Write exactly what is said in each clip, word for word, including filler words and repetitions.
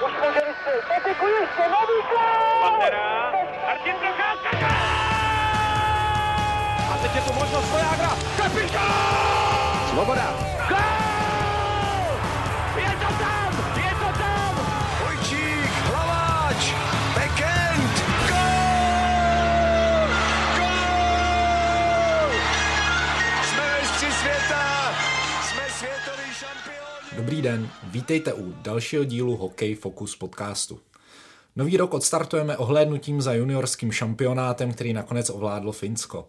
Pantera, Martin Procházka, a teď je tu možnost pro Jágra, kapitán! Svoboda, gól! Je to tam, je to tam! Vojčík, Hlaváč, Bekend, gól! Gól! Jsme mistři světa, jsme světový šampioni! Dobrý den, vítejte u dalšího dílu Hokej fokus podcastu. Nový rok odstartujeme ohlédnutím za juniorským šampionátem, který nakonec ovládlo Finsko.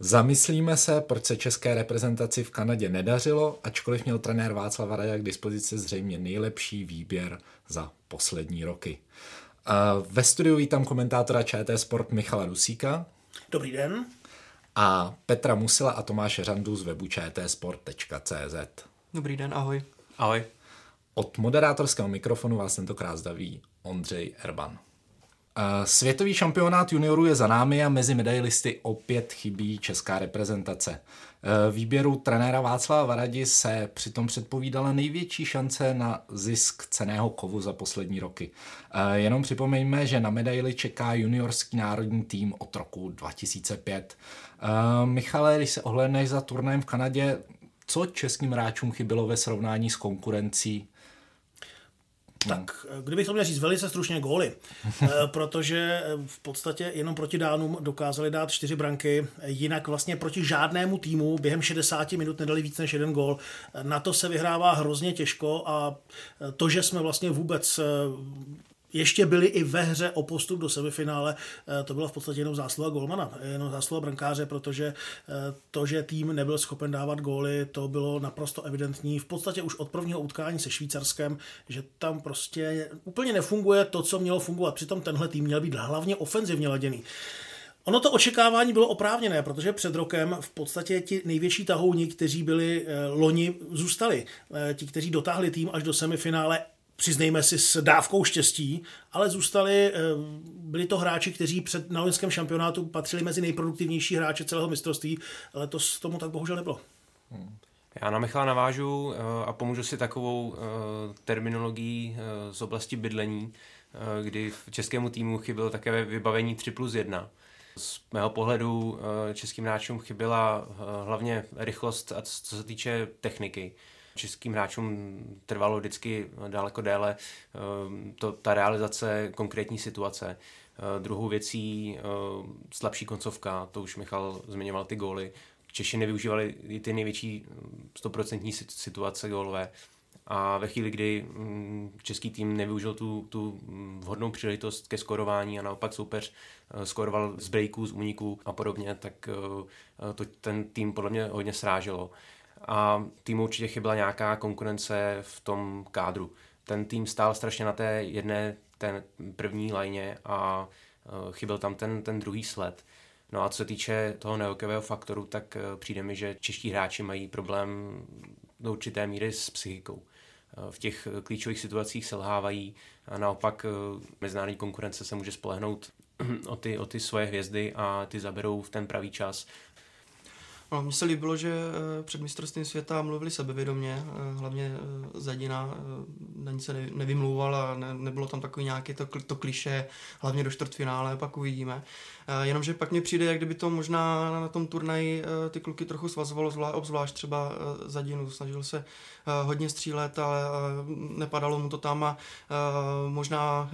Zamyslíme se, proč se české reprezentaci v Kanadě nedařilo, ačkoliv měl trenér Václav Varaďa k dispozici zřejmě nejlepší výběr za poslední roky. Ve studiu vítám komentátora ČT Sport Michala Dusíka. Dobrý den. A Petra Musila a Tomáše Řandu z webu čtsport tečka cz. Dobrý den, ahoj. Ahoj. Od moderátorského mikrofonu vás tentokrát zdraví Ondřej Erban. Světový šampionát juniorů je za námi a mezi medailisty opět chybí česká reprezentace. Výběru trenéra Václava Varadi se přitom předpovídala největší šance na zisk cenného kovu za poslední roky. Jenom připomeňme, že na medaili čeká juniorský národní tým od roku dva tisíce pět. Michale, když se ohlédneš za turnajem v Kanadě, co českým hráčům chybilo ve srovnání s konkurencí? Tak, kdybych to měl říct velice stručně, góly, protože v podstatě jenom proti Dánům dokázali dát čtyři branky, jinak vlastně proti žádnému týmu během šedesáti minut nedali víc než jeden gól. Na to se vyhrává hrozně těžko a to, že jsme vlastně vůbec ještě byli i ve hře o postup do semifinále, to byla v podstatě jenom zásluha golmana, jenom zásluha brankáře, protože to, že tým nebyl schopen dávat góly, to bylo naprosto evidentní. V podstatě už od prvního utkání se Švýcarskem, že tam prostě úplně nefunguje to, co mělo fungovat. Přitom tenhle tým měl být hlavně ofenzivně laděný. Ono to očekávání bylo oprávněné, protože před rokem v podstatě ti největší tahouni, kteří byli loni, zůstali. Ti, kteří dotáhli tým až do semifinále, přiznejme si, s dávkou štěstí, ale zůstali, byli to hráči, kteří před na loňském šampionátu patřili mezi nejproduktivnější hráče celého mistrovství, ale to s tomu tak bohužel nebylo. Já na Michala navážu a pomůžu si takovou terminologií z oblasti bydlení, kdy českému týmu chybělo také vybavení tři plus jedna. Z mého pohledu českým hráčům chyběla hlavně rychlost a co se týče techniky. Českým hráčům trvalo vždycky daleko déle to, ta realizace konkrétní situace. Druhou věcí slabší koncovka, to už Michal zmiňoval ty góly. Češi nevyužívali i ty největší stoprocentní situace gólové. A ve chvíli, kdy český tým nevyužil tu, tu vhodnou příležitost ke skorování a naopak soupeř skoroval z breaků, z úniků a podobně, tak to ten tým podle mě hodně sráželo. A týmu určitě chyběla nějaká konkurence v tom kádru. Ten tým stál strašně na té jedné, té první lajně a chyběl tam ten, ten druhý sled. No a co se týče toho nehokejového faktoru, tak přijde mi, že čeští hráči mají problém do určité míry s psychikou. V těch klíčových situacích selhávají a naopak mezinárodní konkurence se může spolehnout o ty, o ty svoje hvězdy a ty zaberou v ten pravý čas. No, mně se líbilo, že před mistrovstvím světa mluvili sebevědomě, hlavně Zadina na nic se nevymlouval a ne, nebylo tam takový nějaké to, to klišé, hlavně do čtvrtfinále, pak uvidíme. Jenomže pak mně přijde, jak kdyby to možná na tom turnaji ty kluky trochu svazovalo, obzvlášť třeba Zadinu, snažil se hodně střílet, ale nepadalo mu to tam a možná,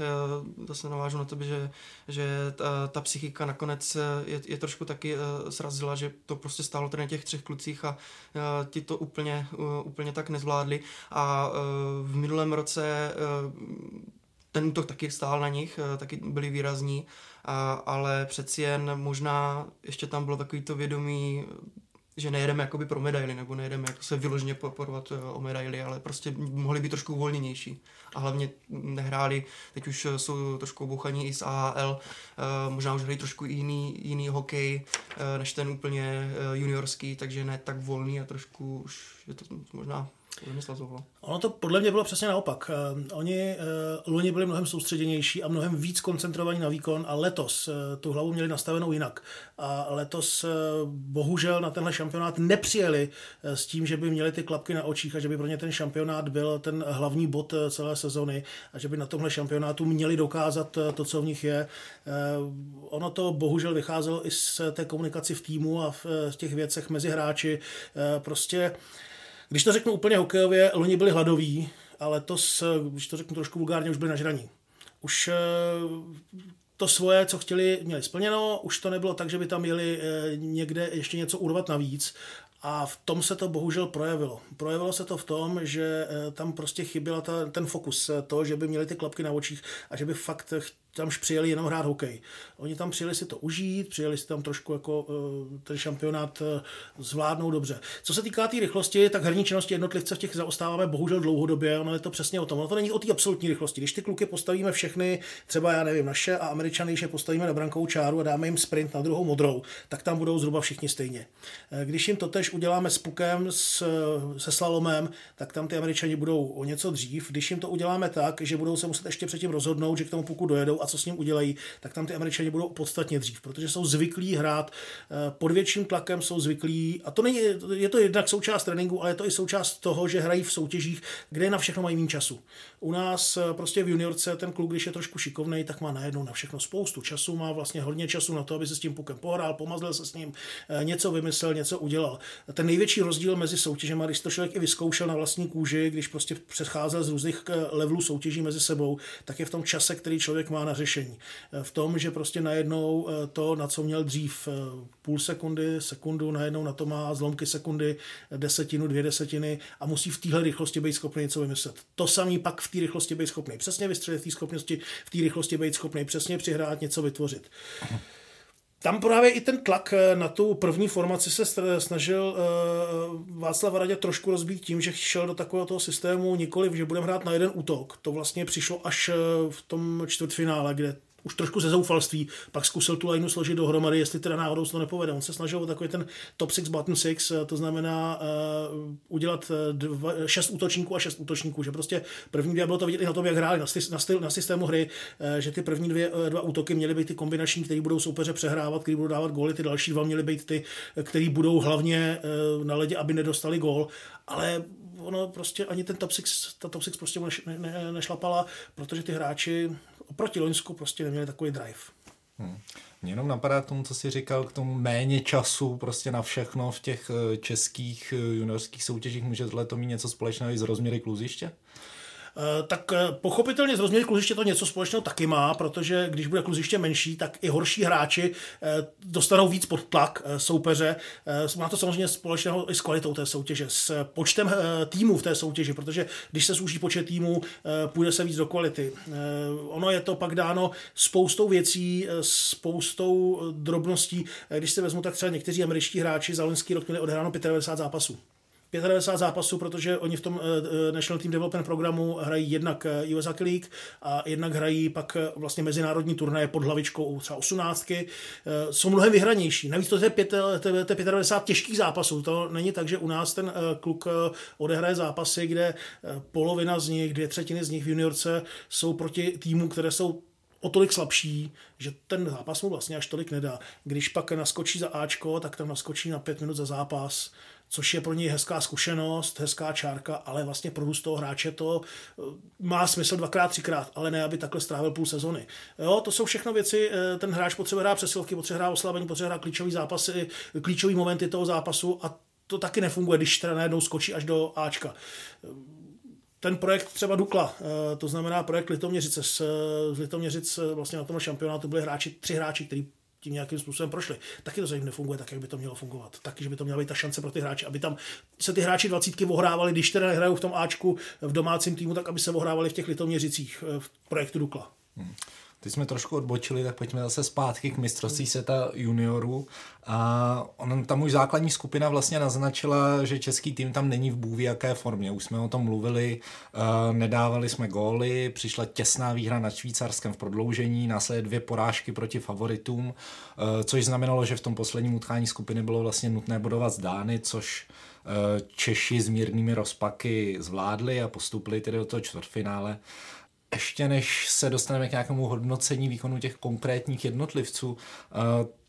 zase navážu na tebe, že, že ta, ta psychika nakonec je, je trošku taky srazila, že to prostě stálo tady na těch třech klucích a ti to úplně, úplně tak nezvládli a v minulém roce ten útok taky stál na nich, taky byli výrazní, ale přeci jen možná ještě tam bylo takový to vědomí, že nejedeme jakoby pro medaily, nebo nejedeme jako se vyloženě porovat o medaily, ale prostě mohli být trošku uvolněnější. A hlavně nehráli, teď už jsou trošku obouchaní i z A H L, možná už hrají trošku jiný, jiný hokej, než ten úplně juniorský, takže ne tak volný a trošku už je to možná Ono to podle mě bylo přesně naopak. Oni loni byli mnohem soustředěnější a mnohem víc koncentrovaní na výkon a letos tu hlavu měli nastavenou jinak. A letos bohužel na tenhle šampionát nepřijeli s tím, že by měli ty klapky na očích a že by pro ně ten šampionát byl ten hlavní bod celé sezony a že by na tomhle šampionátu měli dokázat to, co v nich je. Ono to bohužel vycházelo i z té komunikaci v týmu a v těch věcech mezi hráči. Prostě když to řeknu úplně hokejově, loni byli hladoví, ale letos, když to řeknu trošku vulgárně, už byli nažraní. Už to svoje, co chtěli, měli splněno, už to nebylo tak, že by tam jeli někde ještě něco urvat navíc. A v tom se to bohužel projevilo. Projevilo se to v tom, že tam prostě chyběla ta, ten fokus, to, že by měli ty klapky na očích a že by fakt tam přijeli jenom hrát hokej. Oni tam přijeli si to užít, přijeli si tam trošku jako ten šampionát zvládnout dobře. Co se týká té tý rychlosti, tak herní činnosti jednotlivce v těch zaostáváme bohužel dlouhodobě, ono je to přesně o tom. Ono to není o té absolutní rychlosti. Když ty kluky postavíme všechny, třeba já nevím, naše a Američany, když je postavíme na brankovou čáru a dáme jim sprint na druhou modrou, tak tam budou zhruba všichni stejně. Když jim to tež uděláme s pukem, s, se slalomem, tak tam ty Američani budou o něco dřív. Když jim to uděláme tak, že budou se muset ještě předtím rozhodnout, že k tomu puku dojedou a co s ním udělají, tak tam ty Američani budou podstatně dřív, protože jsou zvyklí hrát pod větším tlakem, jsou zvyklí, a to není, je to jednak součást tréninku, ale je to i součást toho, že hrají v soutěžích, kde na všechno mají méně času. U nás prostě v juniorce ten kluk, když je trošku šikovnej, tak má najednou na všechno spoustu času, má vlastně hodně času na to, aby se s tím pukem pohrál, pomazlil se s ním, něco vymyslel, něco udělal. Ten největší rozdíl mezi soutěžemi, když to člověk i vyzkoušel na vlastní kůži, když prostě přecházel z různých levelů soutěží mezi sebou, tak je v tom čase, který člověk má na řešení. V tom, že prostě najednou to, na co měl dřív půl sekundy, sekundu, najednou na to má zlomky sekundy, desetinu, dvě desetiny a musí v téhle rychlosti být schopný něco vymyslet. To samý pak v té rychlosti být schopný přesně vystřelit, v té schopnosti, v té rychlosti být schopný přesně přihrát, něco vytvořit. Aha. Tam právě i ten tlak na tu první formaci se snažil Václav Varaďa trošku rozbít tím, že šel do takového toho systému nikoliv, že budeme hrát na jeden útok. To vlastně přišlo až v tom čtvrtfinále, kde už trošku ze zoufalství pak zkusil tu lineu složit dohromady, jestli teda náhodou se to nepovede. On se snažil o takový ten top six, bottom six, to znamená uh, udělat dva, šest útočníků a šest útočníků, že prostě první dvě, bylo to vidět i na tom, jak hráli na, na, na systému hry, uh, že ty první dvě, dva útoky měly být ty kombinační, které budou soupeře přehrávat, které budou dávat góly, ty další dva měly být ty, které budou hlavně uh, na ledě, aby nedostali gól, ale ono prostě ani ten top six, ta top six prostě ne, ne, nešlapala, protože ty hráči oproti loňsku prostě neměli takový drive. Hmm. Mě jenom napadá k tomu, co jsi říkal, k tomu méně času prostě na všechno v těch českých juniorských soutěžích. Může to mít něco společného i z rozměry kluziště? Tak pochopitelně z rozměry kluziště to něco společného taky má, protože když bude kluziště menší, tak i horší hráči dostanou víc pod tlak soupeře. Má to samozřejmě společného i s kvalitou té soutěže, s počtem týmů v té soutěži, protože když se zúží počet týmů, půjde se víc do kvality. Ono je to pak dáno spoustou věcí, spoustou drobností. Když se vezmu, tak třeba někteří američtí hráči za loňský rok měli odehráno devadesát pět zápasů. devadesát pět zápasů, protože oni v tom National Team Development programu hrají jednak U S Hockey League a jednak hrají pak vlastně mezinárodní turnaje pod hlavičkou třeba osmnáctky. Jsou mnohem vyhranější. Navíc to je devadesát pět těžkých zápasů. To není tak, že u nás ten kluk odehraje zápasy, kde polovina z nich, dvě třetiny z nich v juniorce jsou proti týmů, které jsou o tolik slabší, že ten zápas mu vlastně až tolik nedá. Když pak naskočí za Ačko, tak tam naskočí na pět minut za zápas, což je pro něj hezká zkušenost, hezká čárka, ale vlastně pro růst toho hráče to má smysl dvakrát, třikrát, ale ne, aby takhle strávil půl sezony. Jo, to jsou všechno věci, ten hráč potřebuje hrát přesilovky, potřebuje hrát oslabení, potřebuje hrát klíčové zápasy, klíčové momenty toho zápasu a to taky nefunguje, když teda najednou skočí až do Ačka. Ten projekt třeba Dukla, to znamená projekt Litoměřice, z Litoměřic vlastně na tom šampionátu byli hráči, tři hráči, kteří tím nějakým způsobem prošli. Taky to zatím nefunguje tak, jak by to mělo fungovat. Taky, že by to měla být ta šance pro ty hráče, aby tam se ty hráči dvacítky ohrávali, když teda nehrajou v tom Ačku v domácím týmu, tak aby se ohrávali v těch Litoměřicích v projektu Dukla. Hmm. Teď jsme trošku odbočili, tak pojďme zase zpátky k mistrovství světa juniorů. A on, tam už základní skupina vlastně naznačila, že český tým tam není v bůhví jaké formě. Už jsme o tom mluvili, nedávali jsme góly, přišla těsná výhra nad Švýcarskem v prodloužení, následně dvě porážky proti favoritům, což znamenalo, že v tom posledním utkání skupiny bylo vlastně nutné bodovat z Dány, což Češi s mírnými rozpaky zvládli a postupili tedy do toho čtvrtfinále. Ještě než se dostaneme k nějakému hodnocení výkonu těch konkrétních jednotlivců,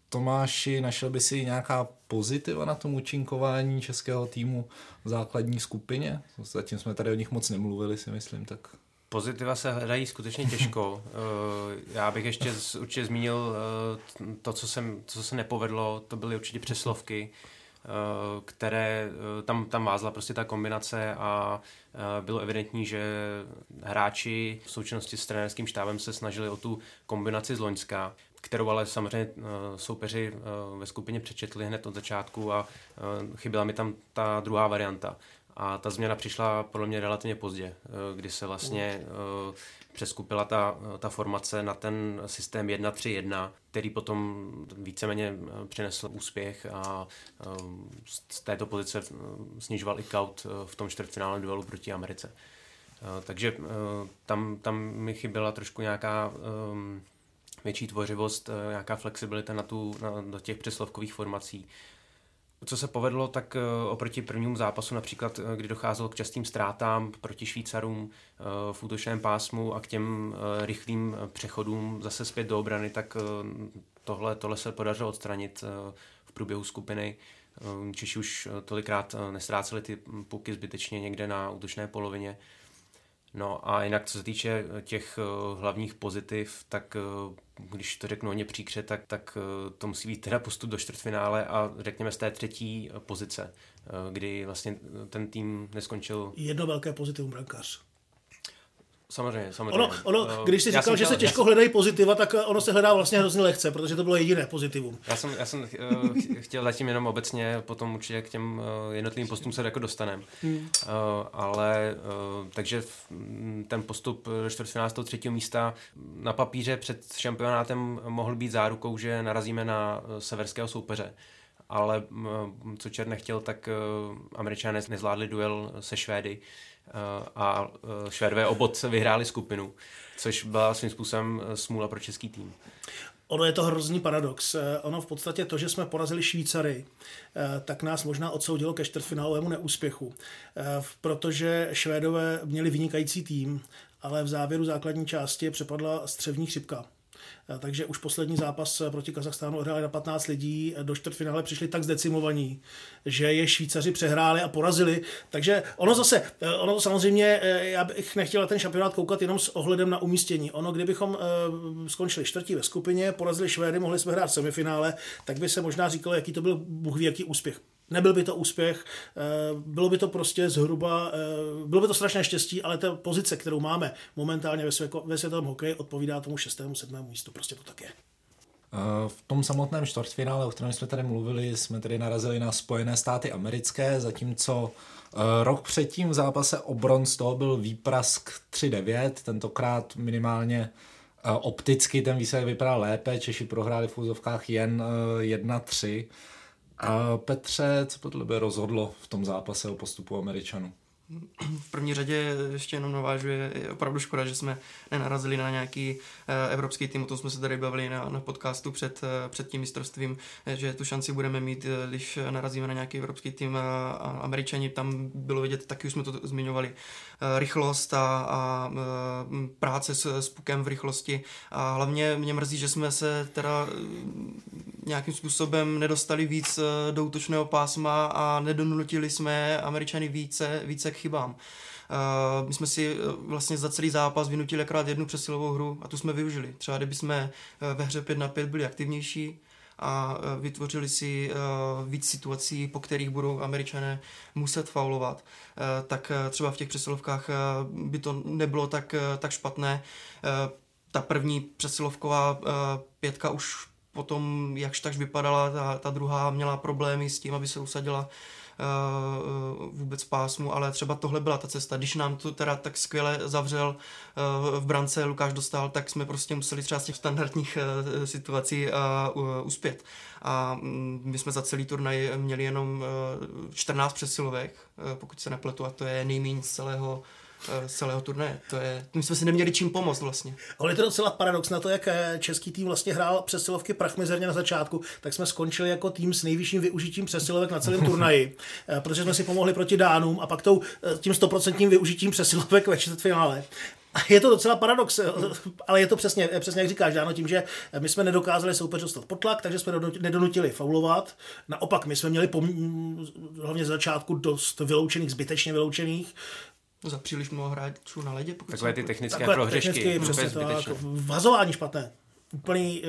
Tomáši, našel by si nějaká pozitiva na tom účinkování českého týmu v základní skupině? Zatím jsme tady o nich moc nemluvili, si myslím, tak... Pozitiva se hledají skutečně těžko. Já bych ještě určitě zmínil to, co, jsem, co se nepovedlo, to byly určitě přeslovky, které tam, tam vázla prostě ta kombinace a bylo evidentní, že hráči v součinnosti s trenérským štábem se snažili o tu kombinaci z loňska, kterou ale samozřejmě soupeři ve skupině přečetli hned od začátku a chyběla mi tam ta druhá varianta. A ta změna přišla podle mě relativně pozdě, kdy se vlastně uh, přeskupila ta, ta formace na ten systém jedna tři jedna, který potom víceméně přinesl úspěch a uh, z této pozice snižoval i Kaut v tom čtvrtfinálovém duelu proti Americe. Uh, takže uh, tam, tam mi chyběla trošku nějaká um, větší tvořivost, uh, nějaká flexibilita na tu, na, do těch přeslovkových formací. Co se povedlo, tak oproti prvnímu zápasu například, kdy docházelo k častým ztrátám proti Švýcarům v útočném pásmu a k těm rychlým přechodům zase zpět do obrany, tak tohle, tohle se podařilo odstranit v průběhu skupiny. Češi už tolikrát nestráceli ty puky zbytečně někde na útočné polovině. No a jinak, co se týče těch hlavních pozitiv, tak když to řeknu hodně příkře, tak, tak to musí být teda postup do čtvrtfinále a řekněme z té třetí pozice, kdy vlastně ten tým neskončil... Jedno velké pozitivum, brankář. Samozřejmě, samozřejmě. Ono, ono, když jsi já říkal, že se těžko já... hledají pozitiva, tak ono se hledá vlastně hrozně lehce, protože to bylo jediné pozitivum. Já jsem, já jsem chtěl zatím jenom obecně, potom určitě k těm jednotlivým postupům se jako dostaneme. Hmm. Ale takže ten postup do čtvrtfinále třetího místa na papíře před šampionátem mohl být zárukou, že narazíme na severského soupeře. Ale co Čer nechtěl, tak Američané nezvládli duel se Švédy a Švédové obod vyhráli skupinu, což byla svým způsobem smůla pro český tým. Ono je to hrozný paradox. Ono v podstatě to, že jsme porazili Švýcary, tak nás možná odsoudilo ke čtvrtfinálovému neúspěchu, protože Švédové měli vynikající tým, ale v závěru základní části přepadla střevní chřipka. Takže už poslední zápas proti Kazachstánu odhráli na patnáct lidí, do čtvrtfinále přišli tak zdecimovaní, že je Švýcaři přehráli a porazili. Takže ono zase, ono samozřejmě, já bych nechtěl ten šampionát koukat jenom s ohledem na umístění. Ono, kdybychom skončili čtvrtí ve skupině, porazili Švédy, mohli jsme hrát semifinále, tak by se možná říkalo, jaký to byl Bůh ví, jaký úspěch. Nebyl by to úspěch, bylo by to prostě zhruba, bylo by to strašné štěstí, ale ta pozice, kterou máme momentálně ve, svěko, ve světovém hokeji, odpovídá tomu šestému, sedmému místu, prostě to tak je. V tom samotném čtvrtfinále, o kterém jsme tady mluvili, jsme tady narazili na Spojené státy americké, zatímco rok předtím v zápase o bronz toho byl výprask tři devět, tentokrát minimálně opticky ten výsledek vypadal lépe, Češi prohráli v úzovkách jen jedna tři. A Petře, co podle tebe rozhodlo v tom zápase o postupu Američanů? V první řadě ještě jenom navážu, je opravdu škoda, že jsme nenarazili na nějaký evropský tým, o tom jsme se tady bavili na, na podcastu před, před tím mistrovstvím, že tu šanci budeme mít, když narazíme na nějaký evropský tým a, a Američani, tam bylo vidět, taky už jsme to zmiňovali, rychlost a, a práce s, s pukem v rychlosti a hlavně mě mrzí, že jsme se teda nějakým způsobem nedostali víc do útočného pásma a nedonutili jsme Američany více, více k chybám. Uh, my jsme si vlastně za celý zápas vynutili akorát jednu přesilovou hru a tu jsme využili. Třeba kdyby jsme ve hře pět na pět byli aktivnější a vytvořili si uh, víc situací, po kterých budou Američané muset faulovat, uh, tak třeba v těch přesilovkách uh, by to nebylo tak, uh, tak špatné. Uh, ta první přesilovková uh, pětka už potom jakž takž vypadala, ta, ta druhá měla problémy s tím, aby se usadila vůbec pásmu, ale třeba tohle byla ta cesta. Když nám to teda tak skvěle zavřel v brance Lukáš Dostála, tak jsme prostě museli třeba z těch standardních situací uspět. A my jsme za celý turnaj měli jenom čtrnáct přesilovek, pokud se nepletu, a to je nejméně z celého celého turnaje. To je, my jsme si neměli čím pomoct vlastně. Ale je to docela paradox na to, jak český tým vlastně hrál přesilovky prachmizerně na začátku, tak jsme skončili jako tým s nejvyšším využitím přesilovek na celém turnaji, protože jsme si pomohli proti Dánům a pak tou, tím stoprocentním využitím přesilovek ve čtvrtfinále. A je to docela paradox, ale je to přesně, přesně jak říkáš, Dáno, tím, že my jsme nedokázali soupeř dostat pod tlak, takže jsme nedonutili faulovat. Naopak, my jsme měli pom- hlavně z začátku dost vyloučených, zbytečně vyloučených. Za příliš mnoho hráčů na ledě. Pokud takové ty technické prohřešky. Vazování špatné. Úplný,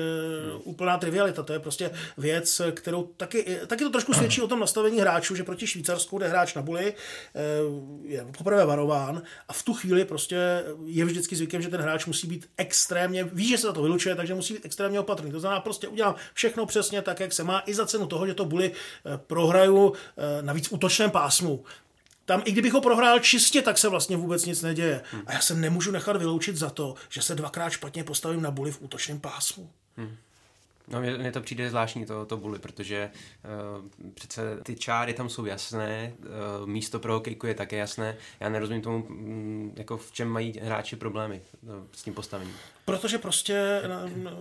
uh, úplná trivialita, to je prostě věc, kterou taky, taky to trošku svědčí o tom nastavení hráčů, že proti Švýcarsku, kde hráč na buli, uh, je poprvé varován a v tu chvíli prostě je vždycky zvykem, že ten hráč musí být extrémně, ví, že se za to vylučuje, takže musí být extrémně opatrný. To znamená, prostě udělám všechno přesně tak, jak se má, i za cenu toho, že to buli uh, prohraju uh, navíc v útočném pásmu. Tam, i kdybych ho prohrál čistě, tak se vlastně vůbec nic neděje. Hmm. A já se nemůžu nechat vyloučit za to, že se dvakrát špatně postavím na buli v útočném pásmu. Hmm. No, mně to přijde zvláštní, to, to buli, protože uh, přece ty čáry tam jsou jasné, uh, místo pro hokejku je také jasné. Já nerozumím tomu, m, jako v čem mají hráči problémy no, s tím postavením. Protože prostě... No, no,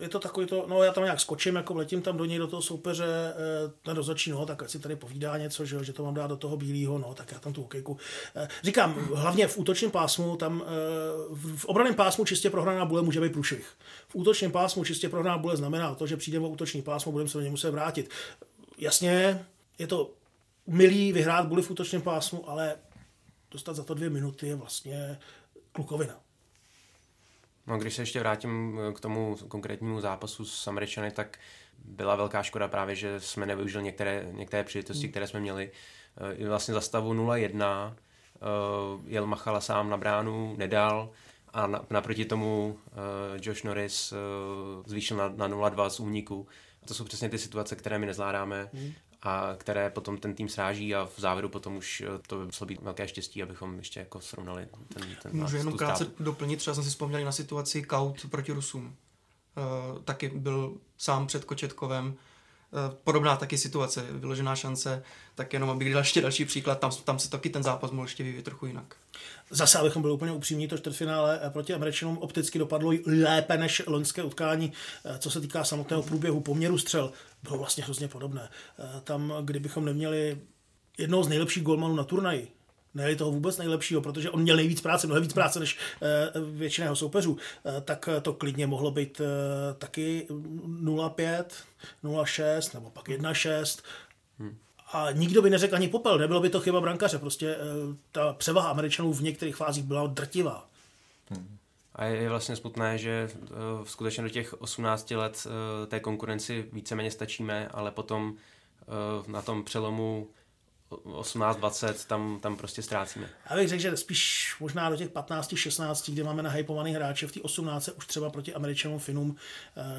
je to takový to, no já tam nějak skočím, jako letím tam do něj, do toho soupeře, ten rozhodčí, no, tak si tady povídá něco, že, že to mám dát do toho bílýho, no, tak já tam tu hokejku. Říkám, hlavně v útočném pásmu, tam v obranném pásmu čistě prohraná bule může být průšvih. V útočném pásmu čistě prohraná bule znamená to, že přijdeme o útoční pásmo, budeme se do něj muset vrátit. Jasně, je to milý vyhrát buli v útočném pásmu, ale dostat za to dvě minuty je vlastně klukovina. No, když se ještě vrátím k tomu konkrétnímu zápasu s Američany, tak byla velká škoda právě, že jsme nevyužili některé, některé příležitosti, které jsme měli. I vlastně za stavu nula jedna jel Machala sám na bránu, nedal a naproti tomu Josh Norris zvýšil na, na nula dva z úniku. A to jsou přesně ty situace, které my nezvládáme a které potom ten tým sráží a v závěru potom už to by muselo být velké štěstí, abychom ještě jako srovnali ten, ten Můžu jenom krátce doplnit, třeba jsem si vzpomněl na situaci Kaut proti Rusům. Uh, taky byl sám před Kočetkovem. Uh, podobná taky situace, vyložená šance, tak jenom abych dal ještě další příklad, tam, tam se taky ten zápas mohl ještě vyvíjet trochu jinak. Zase, abychom byli úplně upřímní, to čtvrtfinále proti Američanům opticky dopadlo lépe než loňské utkání, co se týká samotného průběhu poměru střel. Bylo vlastně hrozně podobné. Tam, kdybychom neměli jednoho z nejlepších gólmanů na turnaji, ne toho vůbec nejlepšího, protože on měl nejvíc práce, mnohem víc práce než většina jeho soupeřů, tak to klidně mohlo být taky nula pět, nula šest nebo pak jedna šest. Hmm. A nikdo by neřekl ani popel, nebylo by to chyba brankaře, prostě ta převaha Američanů v některých fázích byla drtivá. Hmm. A je vlastně smutné, že skutečně do těch osmnácti let té konkurenci víceméně stačíme, ale potom na tom přelomu osmnáct dvacet tam, tam prostě ztrácíme. Já bych řekl, že spíš možná do těch patnáct šestnáct, kde máme nahajpovaný hráče, v té osmnácti už třeba proti Američanům, Finům,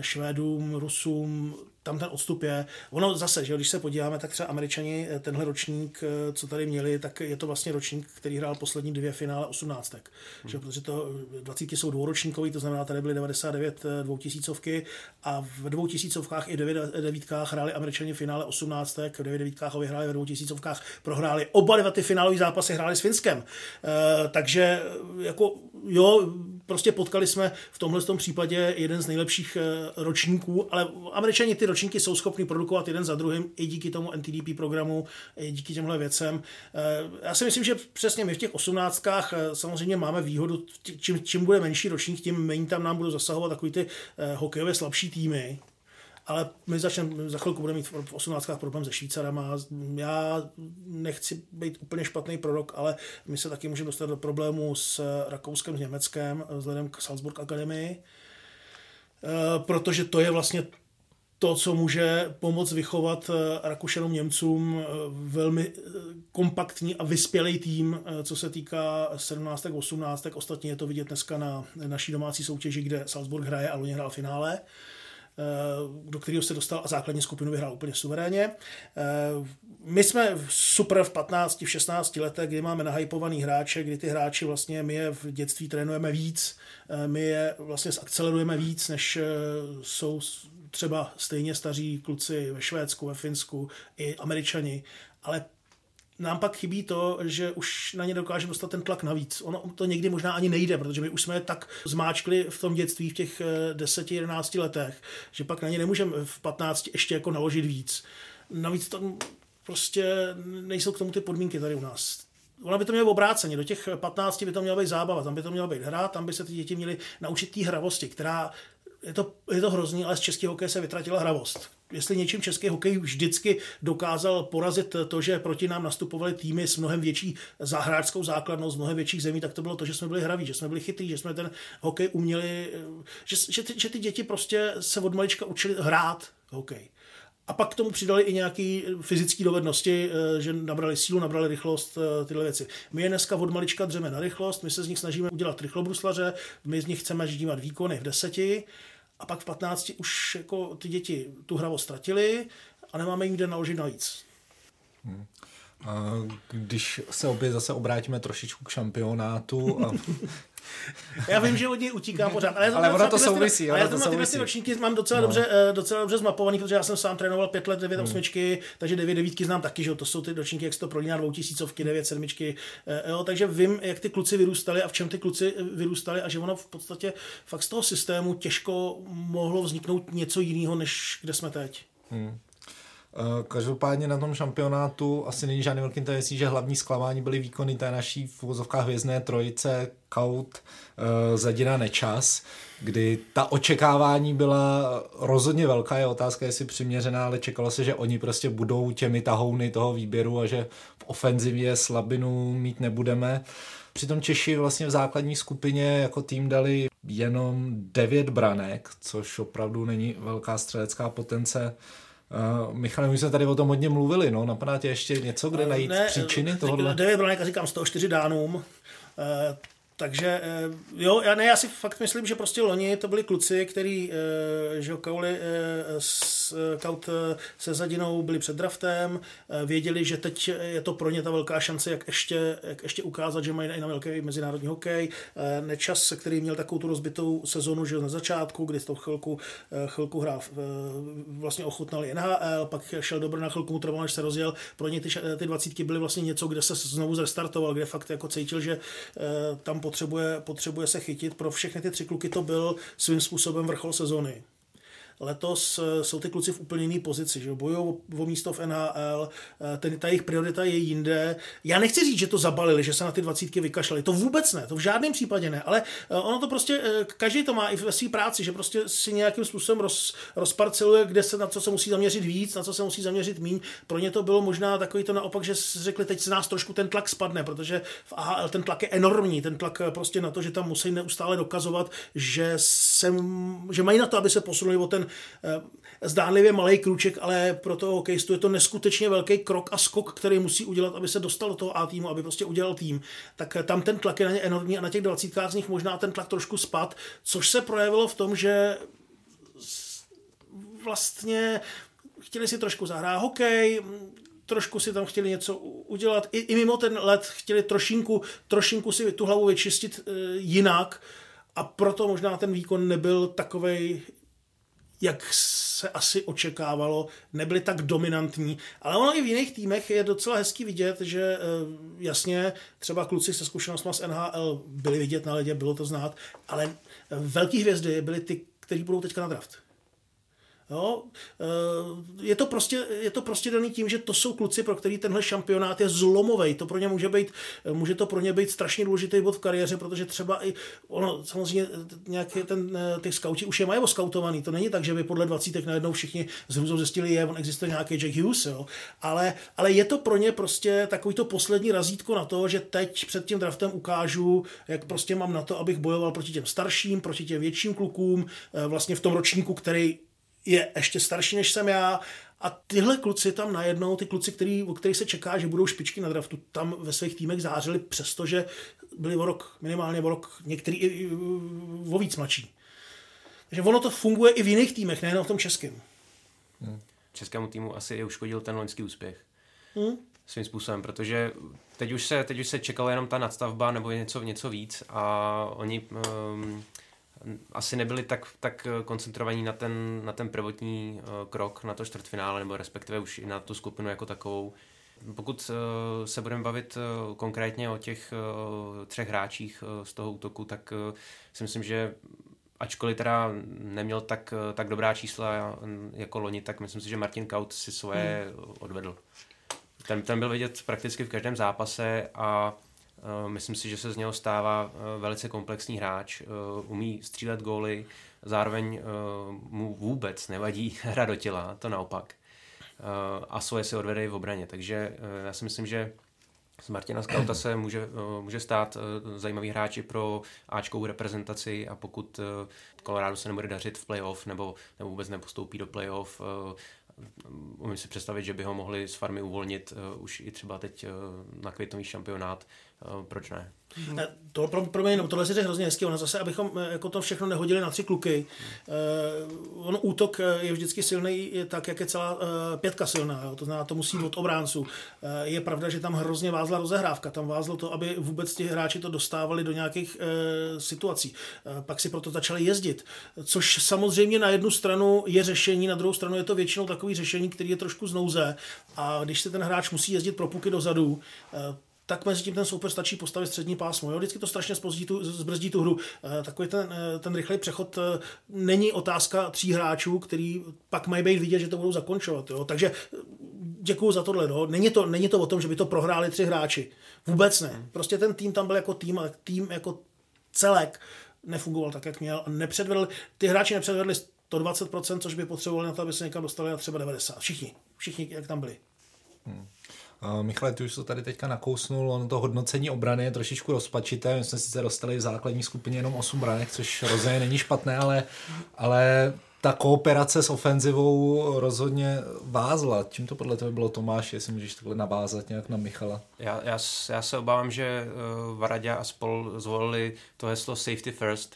Švédům, Rusům, tam ten odstup je. Ono zase, že když se podíváme, tak třeba Američani, tenhle ročník, co tady měli, tak je to vlastně ročník, který hrál poslední dvě finále osmnáctek. Hmm. Že, protože to dvacítky jsou dvouročníkový, to znamená, tady byly devadesát devět dvoutisícovky a v dvoutisícovkách i devětdevítkách hráli Američani finále osmnáctek, v devětdevítkách ho vyhráli, ve dvoutisícovkách prohráli. Oba dva ty finálový zápasy hráli s Finskem. E, takže jako jo, prostě potkali jsme v tomhle tom případě jeden z nejlepších ročníků, ale Američani ty ročníky jsou schopni produkovat jeden za druhým i díky tomu N T D P programu, i díky těmhle věcem. Já si myslím, že přesně my v těch osmnáctkách samozřejmě máme výhodu, čím, čím bude menší ročník, tím méně tam nám budou zasahovat takový ty hokejově slabší týmy. Ale my začneme, za chvilku budeme mít v osmnáctkách problém se Švýcarama. Já nechci být úplně špatný prorok, ale my se taky můžeme dostat do problému s Rakouskem, s Německem, vzhledem k Salzburg Akademii, protože to je vlastně to, co může pomoct vychovat Rakušanům, Němcům velmi kompaktní a vyspělý tým, co se týká sedmnáctek, osmnáctek. Ostatně je to vidět dneska na naší domácí soutěži, kde Salzburg hraje a loni hrál finále, do kterého se dostal a základní skupinu vyhrál úplně suverénně. My jsme super v patnácti šestnácti letech, kdy máme nahajpovaný hráče, kdy ty hráči vlastně my je v dětství trénujeme víc, my je vlastně zakcelerujeme víc, než jsou třeba stejně staří kluci ve Švédsku, ve Finsku i Američani, ale nám pak chybí to, že už na ně dokážeme dostat ten tlak navíc. Ono to někdy možná ani nejde, protože my už jsme tak zmáčkli v tom dětství v těch deseti jedenácti letech, že pak na ně nemůžeme v patnácti ještě jako naložit víc. Navíc to prostě nejsou k tomu ty podmínky tady u nás. Ono by to mělo obráceně, do těch patnácti by to měla být zábava, tam by to měla být hra, tam by se ty děti měly naučit té hravosti, která je to, je to hrozný, ale z českého hokeje se vytratila hravost. Jestli něčím český hokej vždycky dokázal porazit to, že proti nám nastupovaly týmy s mnohem větší hráčskou základnou, z mnohem větších zemí, tak to bylo to, že jsme byli hraví, že jsme byli chytrý, že jsme ten hokej uměli, že, že, ty, že ty děti prostě se od malička učili hrát hokej. A pak k tomu přidali i nějaké fyzické dovednosti, že nabrali sílu, nabrali rychlost, tyhle věci. My je dneska od malička dřeme na rychlost, my se z nich snažíme udělat rychlobruslaře, my z nich chceme ždímat výkony v deseti a pak v patnácti už jako ty děti tu hravost ztratili a nemáme jim kde naložit navíc. Hmm. A když se opět zase obrátíme trošičku k šampionátu a... Já vím, že od něj utíkám pořád, ale, ale ono to souvisí. Já to mám ty ročníky mám docela, no. dobře, docela dobře zmapovaný, protože já jsem sám trénoval pět let devět osmičky, hmm. takže devět devítky znám taky, že to jsou ty ročníky, jak se to prolíná dvou tisícovky, devět sedmičky, jo, takže vím, jak ty kluci vyrůstali a v čem ty kluci vyrůstali a že ono v podstatě fakt z toho systému těžko mohlo vzniknout něco jiného, než kde jsme teď. Hmm. Každopádně na tom šampionátu asi není žádný velký tajemství, že hlavní zklamání byly výkony té naší v uvozovkách hvězdné trojice Kaut, Zadina, Nečas, kdy ta očekávání byla rozhodně velká, je otázka, jestli přiměřená, ale čekalo se, že oni prostě budou těmi tahouny toho výběru a že v ofenzivě slabinu mít nebudeme. Přitom Češi vlastně v základní skupině jako tým dali jenom devět branek, což opravdu není velká střelecká potence. Uh, Michale, my jsme tady o tom hodně mluvili, no, napadá tě ještě něco, kde najít ne, příčiny tohohle? devět branek, říkám sto čtyři dánům, uh, takže uh, jo, já, ne, já si fakt myslím, že prostě loni to byli kluci, který, uh, že Kauli uh, s, uh, Kaut uh, se Zadinou byli před draftem, uh, věděli, že teď je to pro ně ta velká šance, jak ještě, jak ještě ukázat, že mají i na velký mezinárodní hokej. Uh, Nečas, který měl takovou tu rozbitou sezonu, že na začátku, kdy to chvilku, uh, chvilku hrál, uh, vlastně ochutnal N H L, pak šel do Brna, chvilku mu trval, než se rozjel. Pro ně ty, ty dvacítky byly vlastně něco, kde se znovu zrestartoval, kde fakt jako cítil, že uh, tam potřeboval Potřebuje, potřebuje se chytit. Pro všechny ty tři kluky to byl svým způsobem vrchol sezony. Letos jsou ty kluci v úplně jiné pozici, že bojují o místo v N H L, ten, ta jejich priorita je jinde. Já nechci říct, že to zabalili, že se na ty dvacítky vykašlali, to vůbec ne, to v žádném případě ne, ale ono to prostě, každý to má i ve své práci, že prostě si nějakým způsobem roz, rozparceluje, kde se, na co se musí zaměřit víc, na co se musí zaměřit míň. Pro ně to bylo možná takový to naopak, že řekli, teď z nás trošku ten tlak spadne, protože v A H L ten tlak je enormní, ten tlak prostě na to, že tam musí neustále dokazovat, že, sem, že mají na to, aby se posunuli o ten zdánlivě malej krůček, ale pro toho hokejistu je to neskutečně velký krok a skok, který musí udělat, aby se dostal do toho A týmu, aby prostě udělal tým. Tak tam ten tlak je na ně enormní a na těch dvacítkách z nich možná ten tlak trošku spad, což se projevilo v tom, že vlastně chtěli si trošku zahrát hokej, trošku si tam chtěli něco udělat, i, i mimo ten let chtěli trošinku, trošinku si tu hlavu vyčistit e, jinak a proto možná ten výkon nebyl takovej, jak se asi očekávalo, nebyli tak dominantní. Ale ono i v jiných týmech je docela hezky vidět, že jasně třeba kluci se zkušenostmi z N H L byli vidět na ledě, bylo to znát, ale velký hvězdy byly ty, kteří budou teďka na draft. Jo? Je to prostě, je to prostě daný tím, že to jsou kluci, pro který tenhle šampionát je zlomovej. To pro ně může být, může to pro ně být strašně důležitý bod v kariéře, protože třeba i ono, samozřejmě nějaký ten, ty skauti už je mají oskautovaný. To není tak, že by podle dvacítek najednou všichni s hrůzou zjistili, je, on existuje nějaký Jack Hughes, jo? Ale, ale je to pro ně prostě takový to poslední razítko na to, že teď před tím draftem ukážu, jak prostě mám na to, abych bojoval proti těm starším, proti těm větším klukům, vlastně v tom ročníku, který je ještě starší, než jsem já. A tyhle kluci tam najednou, ty kluci, který, o kterých se čeká, že budou špičky na draftu, tam ve svých týmech zářili, přestože byli o rok, minimálně o rok, některý i o víc mladší. Takže ono to funguje i v jiných týmech, nejenom v tom českém. Hmm. Českému týmu asi je uškodil ten loňský úspěch. Hmm. Svým způsobem, protože teď už se, teď už se čekala jenom ta nadstavba nebo něco, něco víc a oni... Um, asi nebyli tak, tak koncentrovaní na ten, na ten prvotní krok, na to čtvrtfinále, nebo respektive už i na tu skupinu jako takovou. Pokud se budeme bavit konkrétně o těch třech hráčích z toho útoku, tak si myslím, že ačkoliv teda neměl tak, tak dobrá čísla jako loni, tak myslím si, že Martin Kaut si svoje odvedl. Ten, ten byl vidět prakticky v každém zápase a myslím si, že se z něho stává velice komplexní hráč, umí střílet góly, zároveň mu vůbec nevadí hra do těla, to naopak. A svoje si odvede i v obraně, takže já si myslím, že z Martina Skauta se může, může stát zajímavý hráči pro áčkovou reprezentaci a pokud Colorado se nebude dařit v playoff nebo, nebo vůbec nepostoupí do playoff, umím si představit, že by ho mohli z farmy uvolnit už i třeba teď na květnový šampionát, proč ne? Ne, to pro, pro mě, no, tohle se je hrozně hezky, ono zase, abychom jako to všechno nehodili na tři kluky. Uh, on útok je vždycky silný tak, jak je celá uh, pětka silná, jo? To znamená, to musí od obránců. Uh, je pravda, že tam hrozně vázla rozehrávka, tam vázlo to, aby vůbec ti hráči to dostávali do nějakých uh, situací. Uh, pak si proto začali jezdit, což samozřejmě na jednu stranu je řešení, na druhou stranu je to většinou takový řešení, který je trošku z nouze a když se ten hráč musí jezdit pro puky dozadu, uh, tak mezi tím ten soupeř stačí postavit střední pásmo. Jo? Vždycky to strašně zbrzdí tu, zbrzdí tu hru. Takový ten, ten rychlej přechod není otázka tří hráčů, který pak mají být vidět, že to budou zakončovat. Jo? Takže děkuju za tohle. No. Není to, není to o tom, že by to prohráli tři hráči. Vůbec ne. Prostě ten tým tam byl jako tým, ale tým jako celek nefungoval tak, jak měl. Nepředvedl, ty hráči nepředvedli sto dvacet procent, což by potřebovali na to, aby se někam dostali na třeba devadesát procent. Všichni. Všichni, jak tam byli. Hmm. Michale, ty už to tady teďka nakousnul, ono to hodnocení obrany je trošičku rozpačité, my jsme sice dostali v základní skupině jenom osm branek, což rozhodně není špatné, ale, ale ta kooperace s ofenzivou rozhodně vázla. Čím to podle tebe bylo, Tomáš, jestli můžeš takhle navázat nějak na Michala? Já, já, já se obávám, že Varaďa a spol zvolili to heslo safety first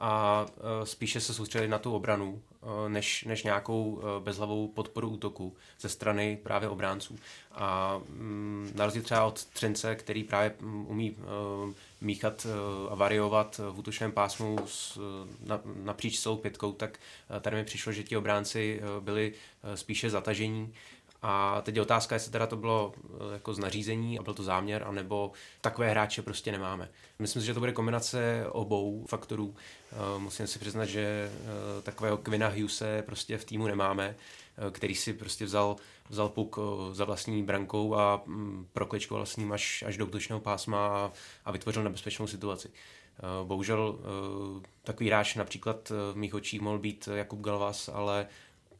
a spíše se soustředili na tu obranu, než, než nějakou bezhlavou podporu útoku ze strany právě obránců. A mm, na rozdíl třeba od Třince, který právě umí mm, míchat a variovat v útočném pásmu s, na, napříč celou pětkou, tak tady mi přišlo, že ti obránci byli spíše zatažení. A teď je otázka, jestli teda to bylo jako z nařízení a byl to záměr, anebo takové hráče prostě nemáme. Myslím si, že to bude kombinace obou faktorů. Musím si přiznat, že takového Quinna Hughese prostě v týmu nemáme, který si prostě vzal, vzal puk za vlastní brankou a proklečkoval vlastním až, až do útočného pásma a, a vytvořil nebezpečnou situaci. Bohužel takový hráč například v mých očích mohl být Jakub Galvas, ale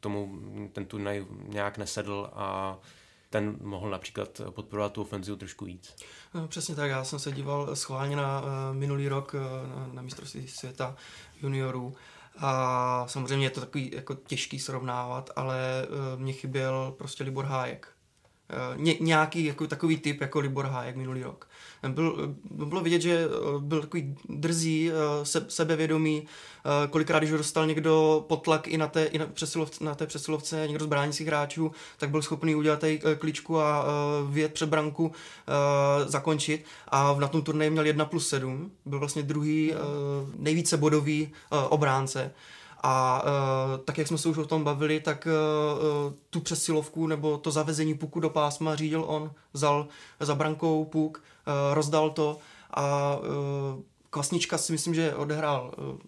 tomu ten turnaj nějak nesedl a ten mohl například podporovat tu ofenzivu trošku víc. Přesně tak, já jsem se díval schválně na minulý rok na, na mistrovství světa juniorů a samozřejmě je to takový jako těžký srovnávat, ale mě chyběl prostě Libor Hájek. Ně, nějaký jako takový typ jako Libor Hájek minulý rok. Byl, bylo vidět, že byl takový drzý, se, sebevědomý, kolikrát, když ho dostal někdo pod tlak i na té, i na přesilov, na té přesilovce, někdo z bránících hráčů, tak byl schopný udělat tady kličku a vyjet před branku, zakončit a na tom turnaji měl jedna plus sedm, byl vlastně druhý nejvíce bodový obránce. A e, tak, jak jsme se už o tom bavili, tak e, tu přesilovku nebo to zavezení puku do pásma řídil on, vzal za brankou puk, e, rozdal to a e, Kvasnička si myslím, že odehrál e,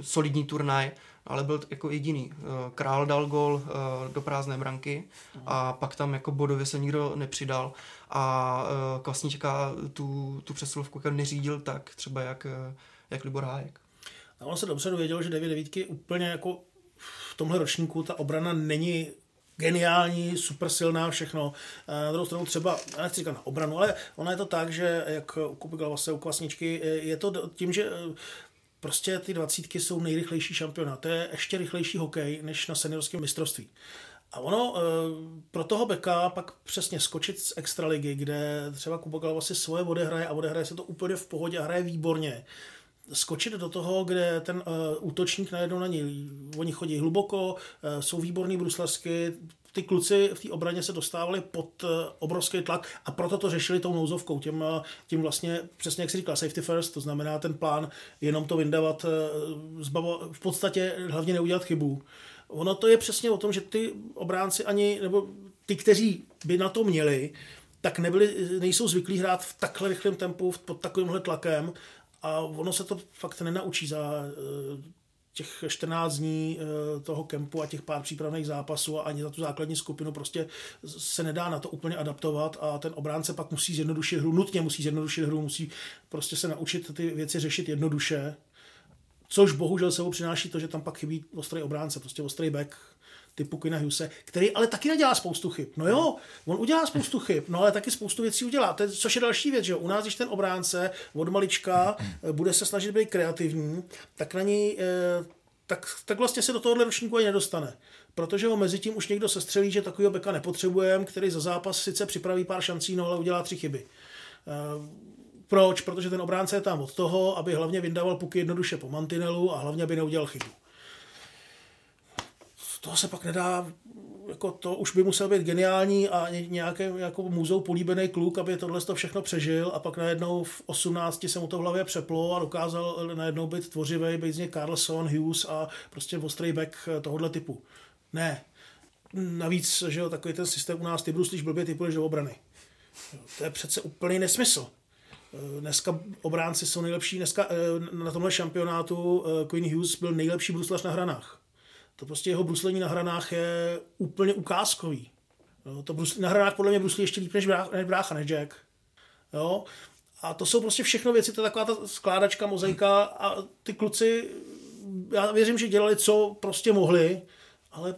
solidní turnaj, ale byl jako jediný. E, Král dal gól e, do prázdné branky a pak tam jako bodově se nikdo nepřidal a e, Kvasnička tu, tu přesilovku neřídil tak, třeba jak, jak Libor Hájek. A on se dobře dověděl, že devět devítky úplně jako v tomhle ročníku ta obrana není geniální, super silná, všechno. Na druhou stranu třeba, já nechci říkat na obranu, ale ona je to tak, že jak u Kuby Galvase, u Kvasničky, je to tím, že prostě ty dvacítky jsou nejrychlejší šampionát. To je ještě rychlejší hokej než na seniorském mistrovství. A ono pro toho beka pak přesně skočit z extraligy, kde třeba Kuba Galvas si svoje odehraje a odehraje se to úplně v pohodě a hraje výborně. Skočit do toho, kde ten uh, útočník najednou na něj, oni chodí hluboko, uh, jsou výborní bruslařsky, ty kluci v té obraně se dostávali pod uh, obrovský tlak a proto to řešili tou nouzovkou, tím, uh, tím vlastně, přesně jak si říkal, safety first, to znamená ten plán, jenom to vyndavat, uh, zbavo, v podstatě hlavně neudělat chybu. Ono to je přesně o tom, že ty obránci ani, nebo ty, kteří by na to měli, tak nebyli, nejsou zvyklí hrát v takhle rychlém tempu, pod takovýmhle tlakem a ono se to fakt nenaučí za těch čtrnáct dní toho kempu a těch pár přípravných zápasů a ani za tu základní skupinu prostě se nedá na to úplně adaptovat a ten obránce pak musí zjednodušit hru, nutně musí zjednodušit hru, musí prostě se naučit ty věci řešit jednoduše, což bohužel sebou přináší to, že tam pak chybí ostrý obránce, prostě ostrý back typu Quinna Hughese, který ale taky nedělá spoustu chyb. No jo, on udělá spoustu chyb, no ale taky spoustu věcí udělá. To je, což je další věc, že jo? U nás, když ten obránce od malička bude se snažit být kreativní, tak na něj, tak, tak vlastně se do tohohle ročníku ani nedostane. Protože ho mezi tím už někdo sestřelí, že takovýho beka nepotřebujeme, který za zápas sice připraví pár šancí, no ale udělá tři chyby. Proč? Protože ten obránce je tam od toho, aby hlavně vyndával puky jednoduše po mantinelu a hlavně aby neudělal chybu. Toho se pak nedá, jako to už by musel být geniální a nějaké, nějakou můzou políbený kluk, aby tohle to všechno přežil a pak najednou v osmnácti se mu to v hlavě přeplo a dokázal najednou být tvořivý, být z něj Carlson, Hughes a prostě ostrý back tohohle typu. Ne. Navíc, že jo, takový ten systém u nás, ty bruslíš blbě, ty půjdeš do obrany. To je přece úplný nesmysl. Dneska obránci jsou nejlepší, dneska na tomhle šampionátu Quinn Hughes byl nejlepší bruslař na hranách. To prostě jeho bruslení na hranách je úplně ukázkový. Jo, to brusl, na hranách podle mě bruslí ještě líp než brácha, než, brácha, než Jack. Jo? A to jsou prostě všechno věci, to je taková ta skládačka, mozaika a ty kluci, já věřím, že dělali, co prostě mohli, ale